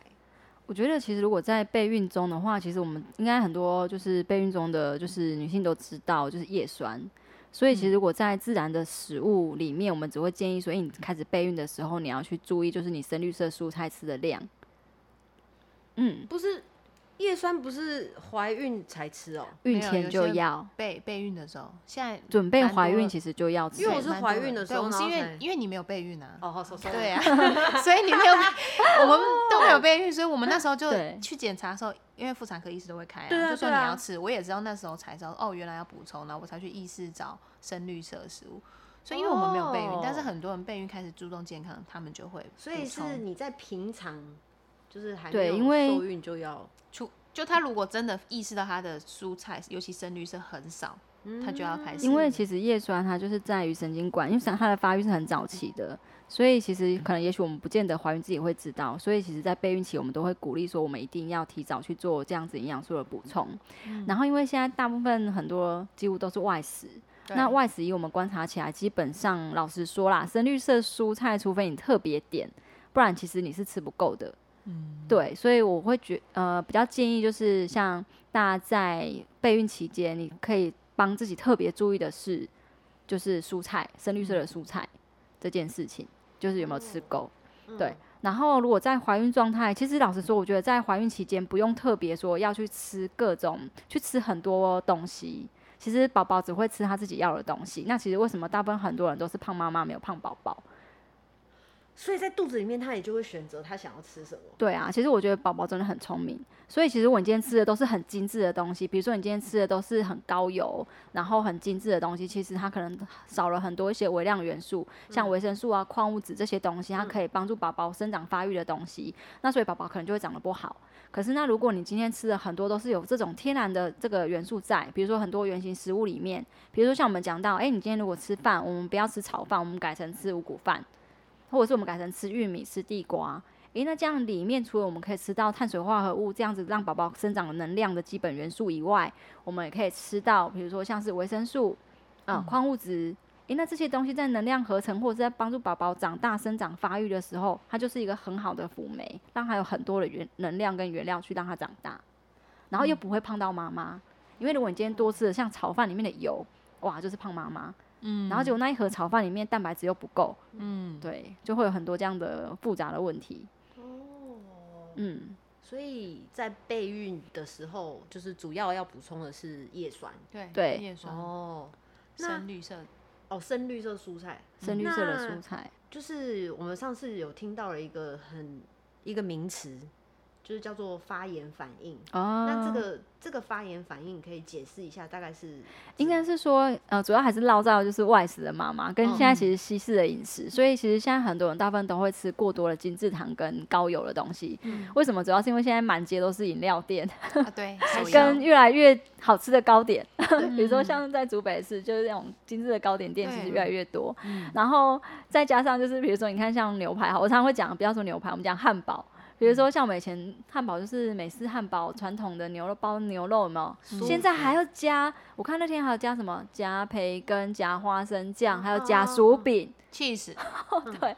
我觉得其实如果在备孕中的话，其实我们应该很多就是备孕中的就是女性都知道，就是叶酸。所以其实如果在自然的食物里面，嗯、我们只会建议说，哎、欸，你开始备孕的时候，你要去注意就是你深绿色蔬菜吃的量。嗯，不是叶酸不是怀孕才吃哦，孕前就要备备孕的时候，现在准备怀孕其实就要吃，因为我是怀孕的时候，我是因为因为你没有备孕啊，哦，对啊，所以你没有，我们都没有备孕，所以我们那时候就去检查的时候，因为妇产科医师都会开、啊，就说你要吃，我也知道那时候才知道哦，原来要补充，然后我才去医师找深绿色食物。所以因为我们没有备孕，但是很多人备孕开始注重健康，他们就会，所以是你在平常。就是还没有受孕就要出，就他如果真的意识到他的蔬菜，尤其深绿色很少，嗯、他就要开始。因为其实叶酸它就是在于神经管，因为它的发育是很早期的，嗯、所以其实可能也许我们不见得怀孕自己会知道，所以其实在备孕期我们都会鼓励说我们一定要提早去做这样子营养素的补充、嗯。然后因为现在大部分很多几乎都是外食。那外食以我们观察起来，基本上老实说啦，深绿色蔬菜除非你特别点，不然其实你是吃不够的。嗯、对，所以我会觉呃比较建议就是像大家在备孕期间，你可以帮自己特别注意的是，就是蔬菜，深绿色的蔬菜这件事情，就是有没有吃够。嗯、对，然后如果在怀孕状态，其实老实说，我觉得在怀孕期间不用特别说要去吃各种，去吃很多东西。其实宝宝只会吃他自己要的东西。那其实为什么大部分很多人都是胖妈妈没有胖宝宝？所以在肚子里面，他也就会选择他想要吃什么。对啊，其实我觉得宝宝真的很聪明。所以其实我今天吃的都是很精致的东西，比如说你今天吃的都是很高油，然后很精致的东西，其实它可能少了很多一些微量元素，像维生素啊、矿物质这些东西，它可以帮助宝宝生长发育的东西。那所以宝宝可能就会长得不好。可是那如果你今天吃的很多都是有这种天然的这个元素在，比如说很多原型食物里面，比如说像我们讲到，哎、欸，你今天如果吃饭，我们不要吃炒饭，我们改成吃五谷饭。或者是我们改成吃玉米、吃地瓜，诶，那这样里面除了我们可以吃到碳水化合物这样子让宝宝生长的能量的基本元素以外，我们也可以吃到比如说像是维生素、呃、矿物质，诶，那这些东西在能量合成或者在帮助宝宝长大生长发育的时候，它就是一个很好的辅酶，让它有很多的能量跟原料去让它长大，然后又不会胖到妈妈。因为如果你今天多吃了像炒饭里面的油，哇，就是胖妈妈，嗯，然后结果那一盒炒饭里面蛋白质又不够，嗯，对，就会有很多这样的复杂的问题。哦，嗯，所以在备孕的时候，就是主要要补充的是叶酸，对，对，叶酸，哦，深绿色，哦，深绿色蔬菜，深绿色的蔬菜，就是我们上次有听到了一个很一个名词。就是叫做发炎反应、哦、那这个这个发炎反应可以解释一下，大概是应该是说、呃、主要还是落在就是外食的妈妈跟现在其实西式的饮食、嗯、所以其实现在很多人大部分都会吃过多的精制糖跟高油的东西、嗯、为什么？主要是因为现在满街都是饮料店、啊、对跟越来越好吃的糕点比如说像在竹北市就是那种精致的糕点店其实越来越多、嗯、然后再加上就是比如说你看像牛排，我常常会讲不要说牛排，我们讲汉堡，比如说像我们以前汉堡就是美式汉堡，传统的牛肉包牛肉有没有、嗯、现在还要加，我看那天还要加什么，加培根，加花生酱，还有加薯饼 cheese、哦、对、嗯、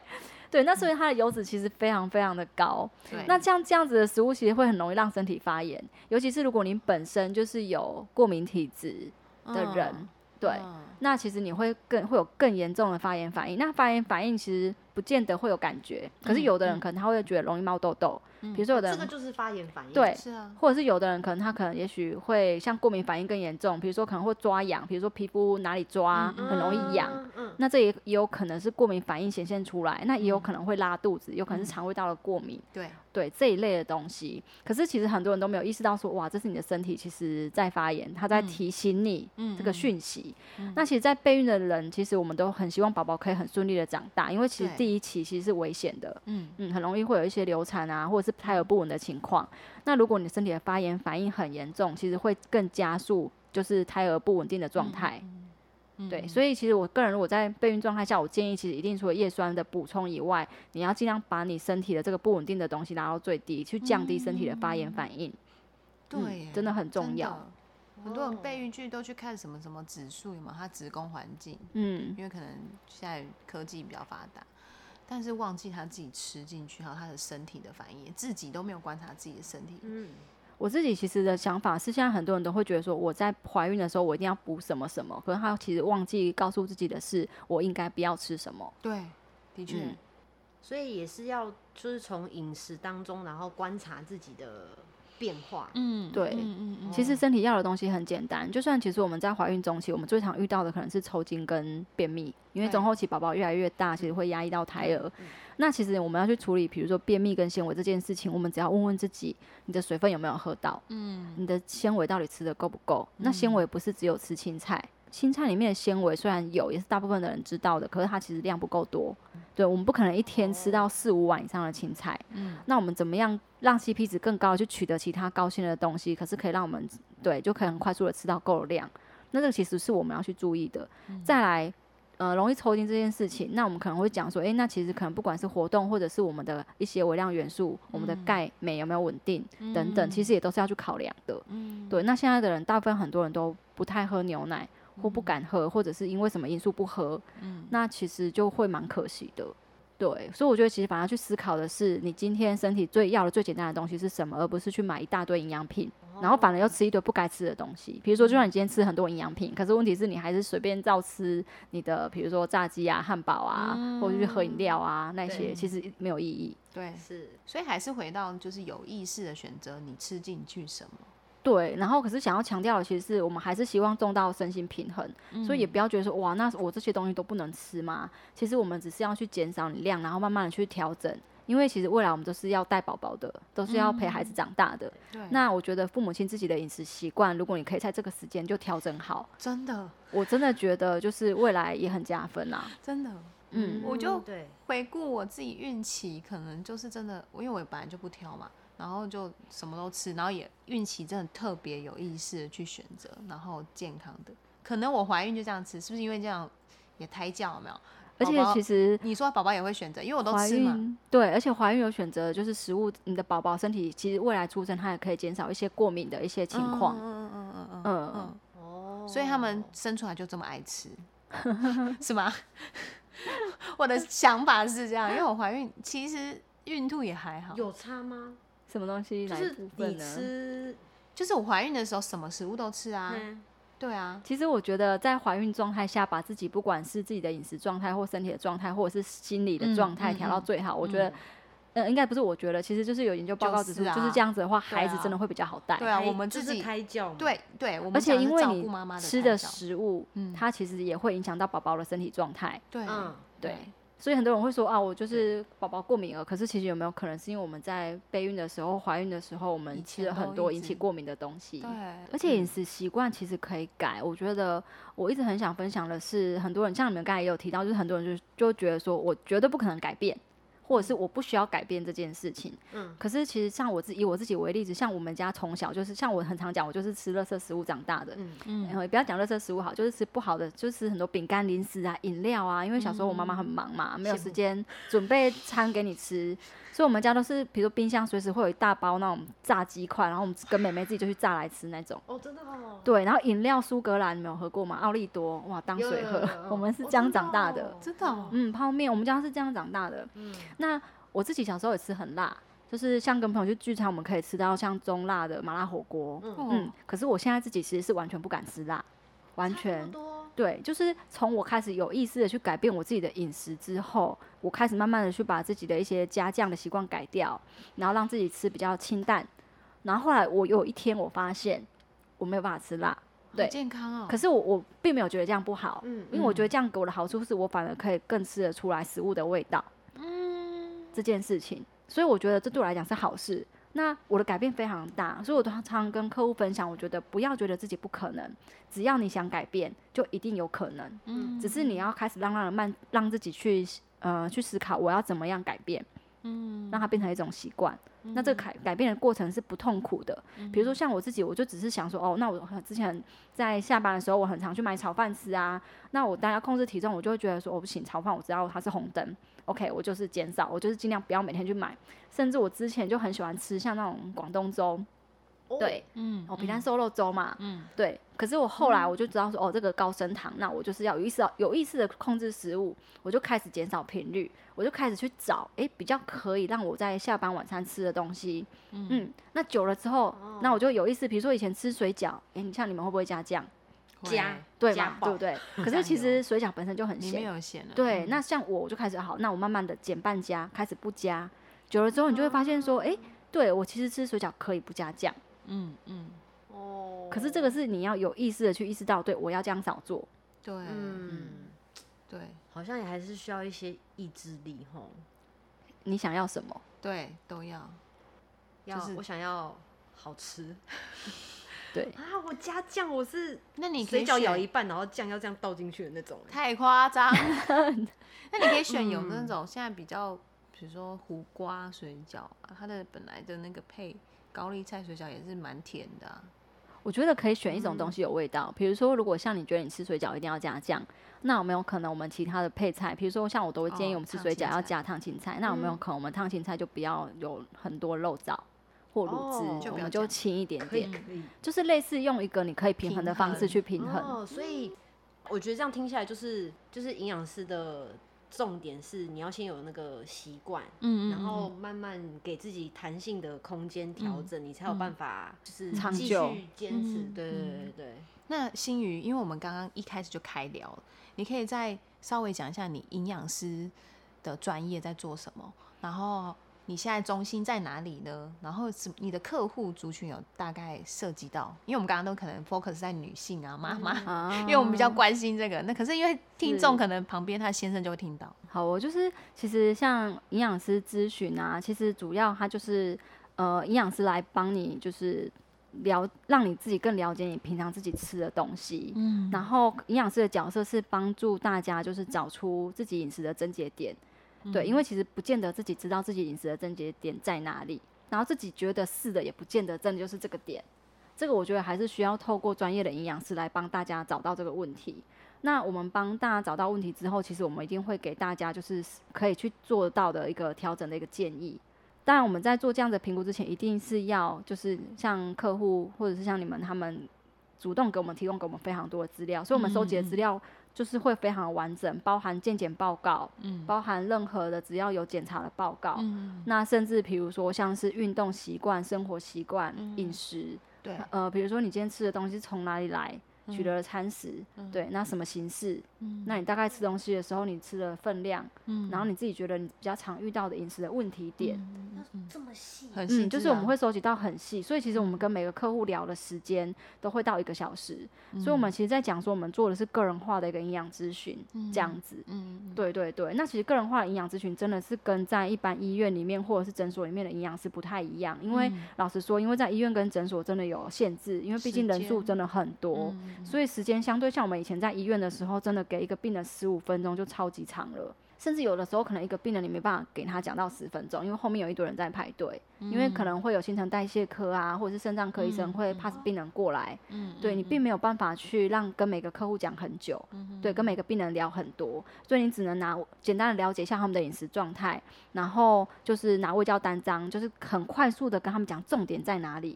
对，那所以它的油脂其实非常非常的高，那像这样子的食物其实会很容易让身体发炎，尤其是如果你本身就是有过敏体质的人、嗯、对、嗯、那其实你会更会有更严重的发炎反应，那发炎反应其实不见得会有感觉，可是有的人可能他会觉得容易冒痘痘、嗯、比如说有的人、哦、这个就是发炎反应，对，是啊，或者是有的人可能他可能也许会像过敏反应更严重，比如说可能会抓痒，比如说皮肤哪里抓、嗯、很容易痒、嗯嗯、那这也有可能是过敏反应显现出来，那也有可能会拉肚子，有可能是肠胃道的过敏、嗯、对对，这一类的东西，可是其实很多人都没有意识到说，哇，这是你的身体其实在发炎，他在提醒你这个讯息、嗯嗯、那其实在备孕的人其实我们都很希望宝宝可以很顺利的长大，因为其实第一期其实是危险的、嗯嗯、很容易会有一些流产啊，或者是胎儿不稳的情况，那如果你身体的发炎反应很严重，其实会更加速就是胎儿不稳定的状态、嗯、对，所以其实我个人如果在备孕状态下，我建议其实一定除了叶酸的补充以外，你要尽量把你身体的这个不稳定的东西拉到最低，去降低身体的发炎反应、嗯嗯、对、嗯、真的很重要，很多人备孕去都去看什么什么指数有没有，它子宫环境，嗯，因为可能现在科技比较发达，但是忘记他自己吃进去，还有他的身体的反应，自己都没有观察自己的身体。嗯，我自己其实的想法是，现在很多人都会觉得说，我在怀孕的时候我一定要补什么什么，可是他其实忘记告诉自己的是，我应该不要吃什么。对，的确、嗯，所以也是要就是从饮食当中，然后观察自己的。变化，嗯，对，嗯嗯，其实身体要的东西很简单，就算其实我们在怀孕中期，我们最常遇到的可能是抽筋跟便秘，因为中后期宝宝越来越大，其实会压抑到胎儿。嗯、那其实我们要去处理，比如说便秘跟纤维这件事情，我们只要问问自己，你的水分有没有喝到？嗯，你的纤维到底吃的够不够？那纤维不是只有吃青菜。青菜里面的纤维虽然有，也是大部分的人知道的，可是它其实量不够多。对，我们不可能一天吃到四五碗以上的青菜。嗯，那我们怎么样让 C P 值更高，去取得其他高纤的东西？可是可以让我们对，就可以很快速的吃到够的量。那这个其实是我们要去注意的。嗯、再来，呃，容易抽筋这件事情，那我们可能会讲说，哎、欸，那其实可能不管是活动，或者是我们的一些微量元素，我们的钙、镁有没有稳定、嗯、等等，其实也都是要去考量的。嗯，对。那现在的人，大部分很多人都不太喝牛奶。或不敢喝，或者是因为什么因素不喝，嗯、那其实就会蛮可惜的，对。所以我觉得其实反而去思考的是，你今天身体最要的最简单的东西是什么，而不是去买一大堆营养品，然后反而又吃一堆不该吃的东西。比如说，就算你今天吃很多营养品，可是问题是你还是随便照吃你的，比如说炸鸡啊、汉堡啊，嗯、或者去喝饮料啊那些，其实没有意义。对，是。所以还是回到就是有意识的选择，你吃进去什么。对，然后可是想要强调的，其实是我们还是希望做到身心平衡、嗯，所以也不要觉得说，哇，那我这些东西都不能吃嘛。其实我们只是要去减少你量，然后慢慢的去调整，因为其实未来我们都是要带宝宝的，都是要陪孩子长大的。嗯、那我觉得父母亲自己的饮食习惯，如果你可以在这个时间就调整好，真的，我真的觉得就是未来也很加分啊，真的。嗯，我就回顾我自己孕期，可能就是真的，因为我本来就不挑嘛。然后就什么都吃，然后也孕期真的特别有意识的去选择，然后健康的。可能我怀孕就这样吃，是不是因为这样也胎教有没有？而且其实你说宝宝也会选择，因为我都吃嘛。对，而且怀孕有选择，就是食物，你的宝宝身体其实未来出生，它也可以减少一些过敏的一些情况。嗯嗯嗯嗯嗯嗯。哦，所以他们生出来就这么爱吃，是吗？我的想法是这样，因为我怀孕，其实孕吐也还好。有差吗？什么东西？就是你吃，就是我怀孕的时候，什么食物都吃啊。嗯对啊，其实我觉得在怀孕状态下，把自己不管是自己的饮食状态，或身体的状态，或者是心理的状态调到最好，嗯嗯、我觉得，嗯、呃，应该不是我觉得，其实就是有研究报告指出，就是啊、就是这样子的话，孩子真的会比较好带。对啊，我们自己胎教嘛。对对，我们讲的是照顾妈妈的胎教。而且因为你吃的食物，嗯、它其实也会影响到宝宝的身体状态。对、嗯、对。所以很多人会说啊，我就是宝宝过敏了。可是其实有没有可能是因为我们在备孕的时候、怀孕的时候，我们吃了很多引起过敏的东西？对。而且饮食习惯其实可以改。嗯、我觉得我一直很想分享的是，很多人像你们刚才也有提到，就是很多人就就觉得说我绝对不可能改变，或者是我不需要改变这件事情。嗯。可是其实像我自以我自己为例子，像我们家从小就是像我很常讲，我就是吃垃圾食物长大的。嗯嗯。然后也不要讲垃圾食物好，就是吃不好的，就是吃很多饼干、零食啊、饮料啊。因为小时候我妈妈很忙嘛，没有时间准备餐给你吃，所以我们家都是，比如说冰箱随时会有一大包那种炸鸡块，然后我们跟妹妹自己就去炸来吃那种。哦，真的哦。对，然后饮料苏格兰你们有喝过吗？奥利多，哇，当水喝。有有有有我们是这样长大的。哦、真的、哦。真的哦、嗯，泡面，我们家是这样长大的。嗯。那我自己小时候也吃很辣，就是像跟朋友去聚餐，我们可以吃到像中辣的麻辣火锅， 嗯, 嗯，可是我现在自己其实是完全不敢吃辣，完全对，就是从我开始有意识的去改变我自己的饮食之后，我开始慢慢的去把自己的一些加酱的习惯改掉，然后让自己吃比较清淡，然后后来我有一天我发现我没有办法吃辣。对，健康哦。可是 我, 我并没有觉得这样不好，嗯，因为我觉得这样给我的好处是我反而可以更吃得出来食物的味道，嗯，这件事情，所以我觉得这对我来讲是好事。那我的改变非常大，所以我常常跟客户分享，我觉得不要觉得自己不可能，只要你想改变，就一定有可能。嗯，只是你要开始让让慢让自己去呃去思考我要怎么样改变，嗯，让它变成一种习惯。嗯、那这个改改变的过程是不痛苦的。嗯、比如说像我自己，我就只是想说，哦，那我之前在下班的时候，我很常去买炒饭吃啊。那我当然要控制体重，我就会觉得说，哦，不行，炒饭我知道它是红灯。OK， 我就是减少，我就是尽量不要每天去买，甚至我之前就很喜欢吃像那种广东粥，哦、对，嗯，哦，皮蛋瘦肉粥嘛，嗯，对。可是我后来我就知道说，嗯、哦，这个高升糖，那我就是要有意识、有意识的控制食物，我就开始减少频率，我就开始去找，哎，比较可以让我在下班晚餐吃的东西，嗯, 嗯，那久了之后，哦、那我就有意识，比如说以前吃水饺，哎，你像你们会不会加酱？加对嘛，对不对？可是其实水饺本身就很咸，里面有咸了。对，那像我，我就开始好，那我慢慢的减半加，开始不加，久了之后你就会发现说，哎、嗯，对我其实吃水饺可以不加酱，嗯嗯，哦。可是这个是你要有意识的去意识到，对我要这样少做。对，嗯，对，好像也还是需要一些意志力吼。你想要什么？对，都要。要，就是、我想要好吃。对啊，我加酱我是，那你可以水饺咬一半，然后酱要这样倒进去的那种，太夸张。那你可以选有那种现在比较，比如说胡瓜水饺、啊，它的本来的那个配高丽菜水饺也是蛮甜的、啊。我觉得可以选一种东西有味道，比、嗯、如说如果像你觉得你吃水饺一定要加酱，那有没有可能我们其他的配菜，比如说像我都会建议我们吃水饺要加烫青菜，哦、那有没有可能我们烫青菜就不要有很多肉燥？或卤汁、哦，我们就轻一点点，就是类似用一个你可以平衡的方式去平衡。平衡哦、所以我觉得这样听下来，就是就是营养师的重点是你要先有那个习惯，嗯嗯嗯，然后慢慢给自己弹性的空间调整，嗯、你才有办法就是继续坚持。嗯、对对对对。那心瑜，因为我们刚刚一开始就开聊了，你可以再稍微讲一下你营养师的专业在做什么，然后。你现在中心在哪里呢？然后你的客户族群有大概涉及到，因为我们刚刚都可能 focus 在女性啊、妈妈，嗯、因为我们比较关心这个。那可是因为听众可能旁边他先生就会听到。好，我就是其实像营养师咨询啊，其实主要他就是呃营养师来帮你就是。了让你自己更了解你平常自己吃的东西，嗯，然后营养师的角色是帮助大家就是找出自己饮食的症结点，嗯、对，因为其实不见得自己知道自己饮食的症结点在哪里，然后自己觉得是的也不见得真的就是这个点，这个我觉得还是需要透过专业的营养师来帮大家找到这个问题。那我们帮大家找到问题之后，其实我们一定会给大家就是可以去做到的一个调整的一个建议。当然我们在做这样的评估之前，一定是要就是像客户或者是像你们，他们主动给我们提供给我们非常多的资料，所以我们收集的资料就是会非常完整，包含健检报告、嗯、包含任何的只要有检查的报告、嗯、那甚至比如说像是运动习惯、生活习惯、嗯、饮食，对，呃，比如说你今天吃的东西从哪里来，取得了餐食、嗯、对，那什么形式、嗯、那你大概吃东西的时候你吃的分量、嗯、然后你自己觉得你比较常遇到的饮食的问题点、嗯嗯、这么细、啊、嗯，就是我们会收集到很细，所以其实我们跟每个客户聊的时间都会到一个小时、嗯、所以我们其实在讲说我们做的是个人化的一个营养咨询、嗯、这样子、嗯嗯、对对对，那其实个人化的营养咨询真的是跟在一般医院里面或者是诊所里面的营养师不太一样，因为、嗯、老实说因为在医院跟诊所真的有限制，因为毕竟人数真的很多，所以时间相对像我们以前在医院的时候，真的给一个病人十五分钟就超级长了，甚至有的时候可能一个病人你没办法给他讲到十分钟，因为后面有一堆人在排队，因为可能会有新陈代谢科啊，或者是肾脏科医生会 pass 病人过来，对，你并没有办法去让跟每个客户讲很久，对，跟每个病人聊很多，所以你只能拿简单的了解一下他们的饮食状态，然后就是拿卫教单张，就是很快速的跟他们讲重点在哪里。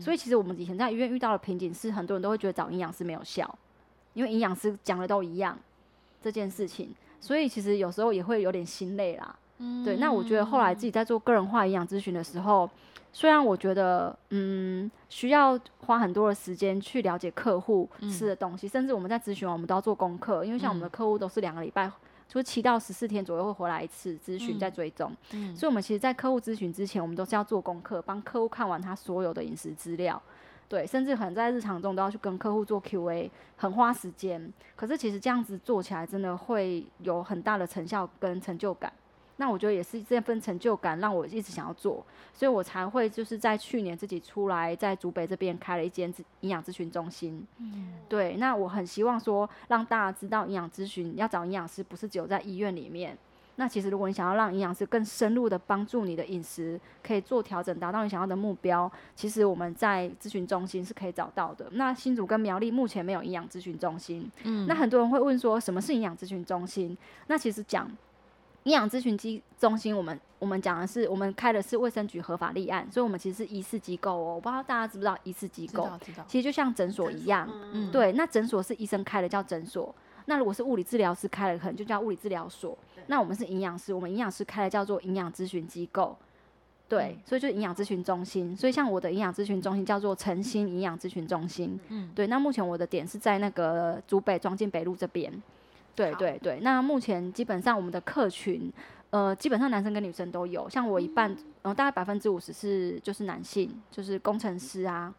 所以其实我们以前在医院遇到的瓶颈是，很多人都会觉得找营养师没有效，因为营养师讲的都一样这件事情，所以其实有时候也会有点心累啦、嗯、对，那我觉得后来自己在做个人化营养咨询的时候，虽然我觉得嗯需要花很多的时间去了解客户吃的东西、嗯、甚至我们在咨询完我们都要做功课，因为像我们的客户都是两个礼拜就七到十四天左右会回来一次咨询再追踪、嗯嗯、所以我们其实在客户咨询之前我们都是要做功课，帮客户看完他所有的饮食资料，对，甚至可能在日常中都要去跟客户做 Q A， 很花时间，可是其实这样子做起来真的会有很大的成效跟成就感，那我觉得也是这份成就感让我一直想要做，所以我才会就是在去年自己出来在竹北这边开了一间营养咨询中心、嗯、对，那我很希望说让大家知道营养咨询要找营养师不是只有在医院里面，那其实如果你想要让营养师更深入的帮助你的饮食可以做调整，达到你想要的目标，其实我们在咨询中心是可以找到的。那新竹跟苗栗目前没有营养咨询中心、嗯、那很多人会问说什么是营养咨询中心，那其实讲营养咨询中心，我们我们讲的是我们开的是卫生局合法立案，所以我们其实是医事机构哦，我不知道大家知不知道医事机构，其实就像诊所一样、嗯、对，那诊所是医生开的叫诊所，那如果是物理治疗师开的可能就叫物理治疗所，那我们是营养师，我们营养师开的叫做营养咨询机构，对、嗯、所以就是营养咨询中心，所以像我的营养咨询中心叫做诚心营养咨询中心、嗯、对，那目前我的点是在那个竹北庄敬北路这边，对对对，那目前基本上我们的客群呃基本上男生跟女生都有，像我一半、嗯呃、大概百分之五十是就是男性，就是工程师啊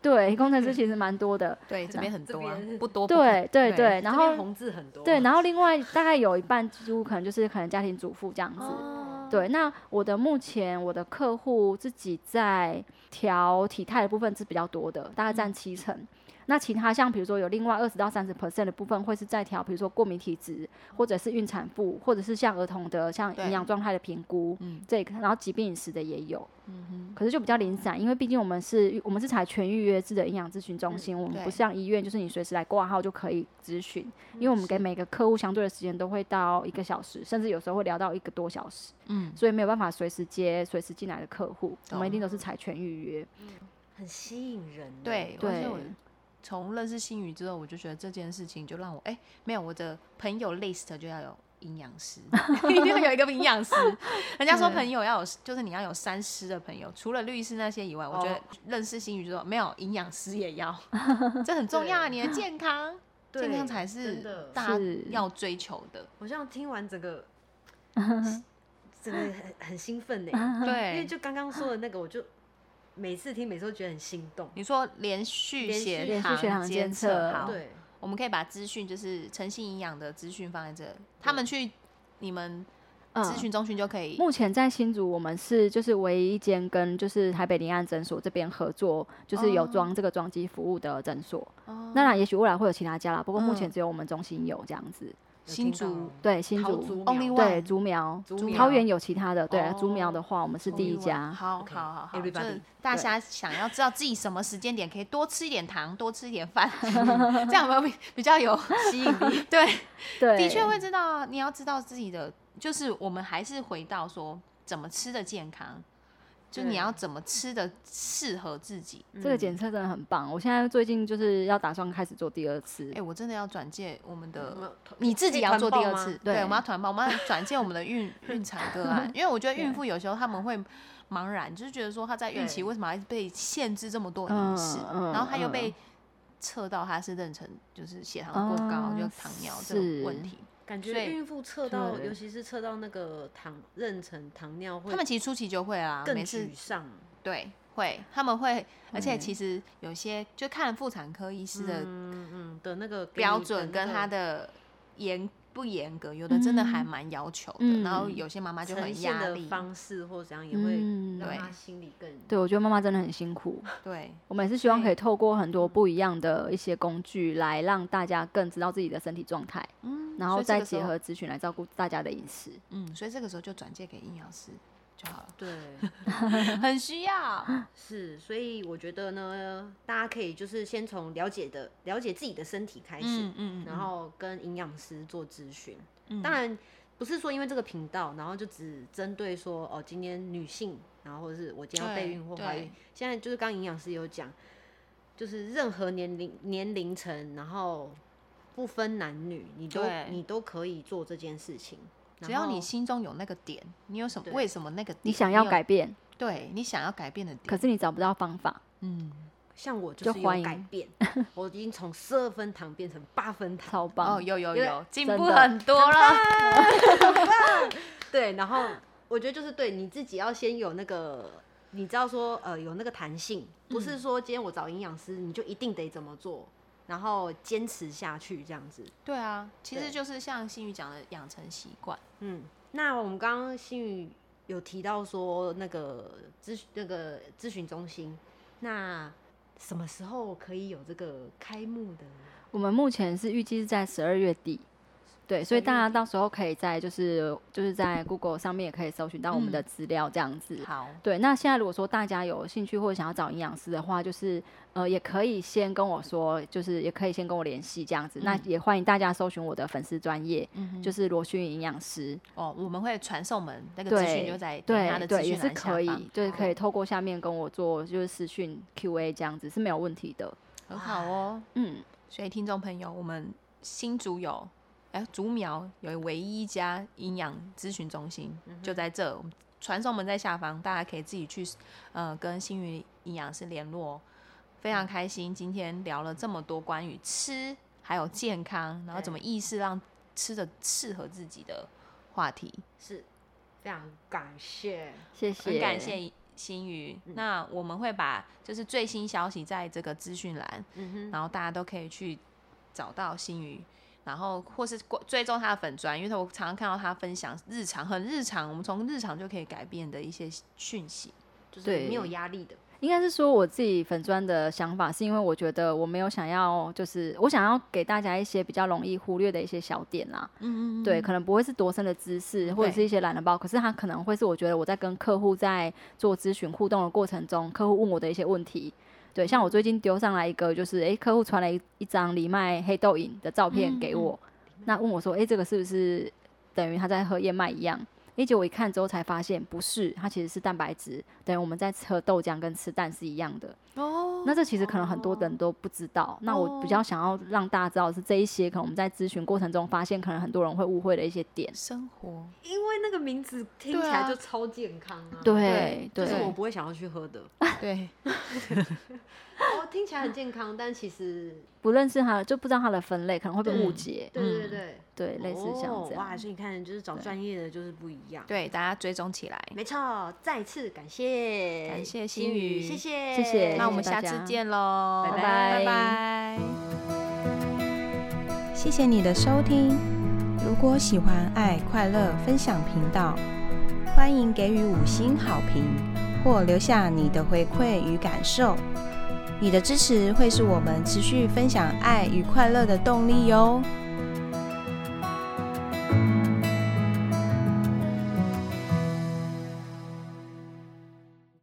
对，工程师其实蛮多的，对，这边很多啊，不多不对对 对, 对，然后这边红字很多，对，然后另外大概有一半就可能就是可能家庭主妇这样子、哦、对，那我的目前我的客户自己在调体态的部分是比较多的，大概占七成、嗯，那其他像比如说有另外二十到三十 percent 的部分会是在调比如说过敏体质，或者是孕产妇，或者是像儿童的像营养状态的评估、嗯、这然后疾病饮食的也有、嗯、哼，可是就比较零散，因为毕竟我们是我们是采全预约制的营养咨询中心、嗯、我们不像医院就是你随时来挂号就可以咨询、嗯、因为我们给每个客户相对的时间都会到一个小时，甚至有时候会聊到一个多小时、嗯、所以没有办法随时接随时进来的客户、嗯、我们一定都是采全预约、嗯、很吸引人、啊、对对，从认识心瑜之后，我就觉得这件事情就让我哎、欸，没有，我的朋友 list 就要有营养师，一定要有一个营养师。人家说朋友要有，就是你要有三师的朋友，除了律师那些以外，我觉得认识心瑜之后，没有营养师也要，这很重要啊！你的健康，健康才是大家要追求的。我这样听完整个，整个很很兴奋呢、欸。对，因为就刚刚说的那个，我就。每次听每次都觉得很心动，你说连续血糖监测，好，对，我们可以把资讯就是诚信营养的资讯放在这，他们去你们咨询中心就可以、嗯、目前在新竹我们是就是唯一一间跟就是台北林安诊所这边合作，就是有装这个装机服务的诊所、哦、那也许未来会有其他家啦，不过目前只有我们中心有这样子、嗯新竹对新竹，对竹苗，桃园有其他的，对竹苗的话，我们是第一家。好好好，就是大家想要知道自己什么时间点可以多吃一点糖，多吃一点饭，这样我们比较有吸引力。对，的确会知道，你要知道自己的，就是我们还是回到说怎么吃的健康。就你要怎么吃的适合自己，嗯、这个检测真的很棒。我现在最近就是要打算开始做第二次。哎、欸，我真的要转介我们的，嗯、你自己要做第二次，对，我们要团报，我们要转介我们的孕孕产个案，因为我觉得孕妇有时候他们会茫然，就是觉得说她在孕期为什么还被限制这么多饮食，然后她又被测到她是妊娠，就是血糖过高，嗯、就糖尿这个问题。感觉孕妇测到，尤其是测到那个糖妊娠糖尿会，他们其实初期就会啊，更沮丧，对，会，他们会，而且其实有些就看妇产科医师的，嗯嗯的那个标准跟他的严不严格，有的真的还蛮要求的，嗯、然后有些妈妈就很压力，呈现的方式或者怎样也会让她心里更，对，我觉得妈妈真的很辛苦，对，我们也是希望可以透过很多不一样的一些工具来让大家更知道自己的身体状态，嗯，然后再结合咨询来照顾大家的饮食，嗯，所以这个时候就转介给营养师就好了，对，很需要，是，所以我觉得呢，大家可以就是先从了解的了解自己的身体开始，嗯嗯嗯、然后跟营养师做咨询。嗯、当然不是说因为这个频道，然后就只针对说哦，今天女性，然后或者是我今天要备孕或怀孕。现在就是刚营养师有讲，就是任何年龄年龄层，然后不分男女，你都你都可以做这件事情。只要你心中有那个点，你有什么为什么那个点你想要改变，对，你想要改变的点，可是你找不到方法。嗯，像我就是有改变，我已经从十二分糖变成八分糖，超棒！哦，有有有，进步很多了，很棒。对，然后我觉得就是对你自己要先有那个，你知道说呃有那个弹性，不是说今天我找营养师你就一定得怎么做。然后坚持下去这样子，对啊，其实就是像欣宇讲的养成习惯。嗯，那我们刚刚欣宇有提到说那个咨那个咨询中心，那什么时候可以有这个开幕的？我们目前是预计是在十二月底，对，所以大家到时候可以在就是就是在 Google 上面也可以搜寻到我们的资料这样子。嗯、好，对，那现在如果说大家有兴趣或者想要找营养师的话，就是。呃，也可以先跟我说，就是也可以先跟我联系这样子。嗯、那也欢迎大家搜寻我的粉丝专页，嗯、就是罗薰营养师。哦，我们会传送门那个资讯就在他的资讯栏下方，对，也是可以，就是可以透过下面跟我做就是私讯 Q A 这样子是没有问题的。很好哦，嗯，所以听众朋友，我们新竹有哎竹苗有唯一一家营养咨询中心，嗯、就在这，我们传送门在下方，大家可以自己去呃跟星宇营养师联络。非常开心今天聊了这么多关于吃还有健康，然后怎么意识让吃的适合自己的话题，是非常感谢，谢谢，很感谢欣宇。嗯、那我们会把就是最新消息在这个资讯栏，嗯、然后大家都可以去找到欣宇，然后或是追踪他的粉专，因为我常常看到他分享日常很日常，我们从日常就可以改变的一些讯息，就是没有压力的。应该是说我自己粉专的想法是因为我觉得我没有想要，就是我想要给大家一些比较容易忽略的一些小点啦，嗯嗯嗯对，可能不会是多深的知识或者是一些懒人包，可是它可能会是我觉得我在跟客户在做咨询互动的过程中，客户问我的一些问题，对，像我最近丢上来一个就是哎、欸，客户传了 一, 一张藜麦黑豆饮的照片给我，嗯嗯那问我说哎、欸，这个是不是等于他在喝燕麦一样，而且我一看之后才发现不是，它其实是蛋白质，等于我们在喝豆浆跟吃蛋是一样的。哦，那这其实可能很多人都不知道。哦、那我比较想要让大家知道的是这一些，可能我们在咨询过程中发现，可能很多人会误会的一些点。生活，因为那个名字听起来就超健康啊。对，对，就是我不会想要去喝的。对，哦，听起来很健康，但其实不认识它，就不知道它的分类，可能会被误解。对对对对。嗯对，类似像这样。哇，所以你看，就是找专业的就是不一样。对，大家追踪起来。没错，再次感谢，感谢欣宇，谢谢，谢谢。那我们下次见喽，拜拜拜拜。谢谢你的收听，如果喜欢爱快乐分享频道，欢迎给予五星好评或留下你的回馈与感受。你的支持会是我们持续分享爱与快乐的动力哟。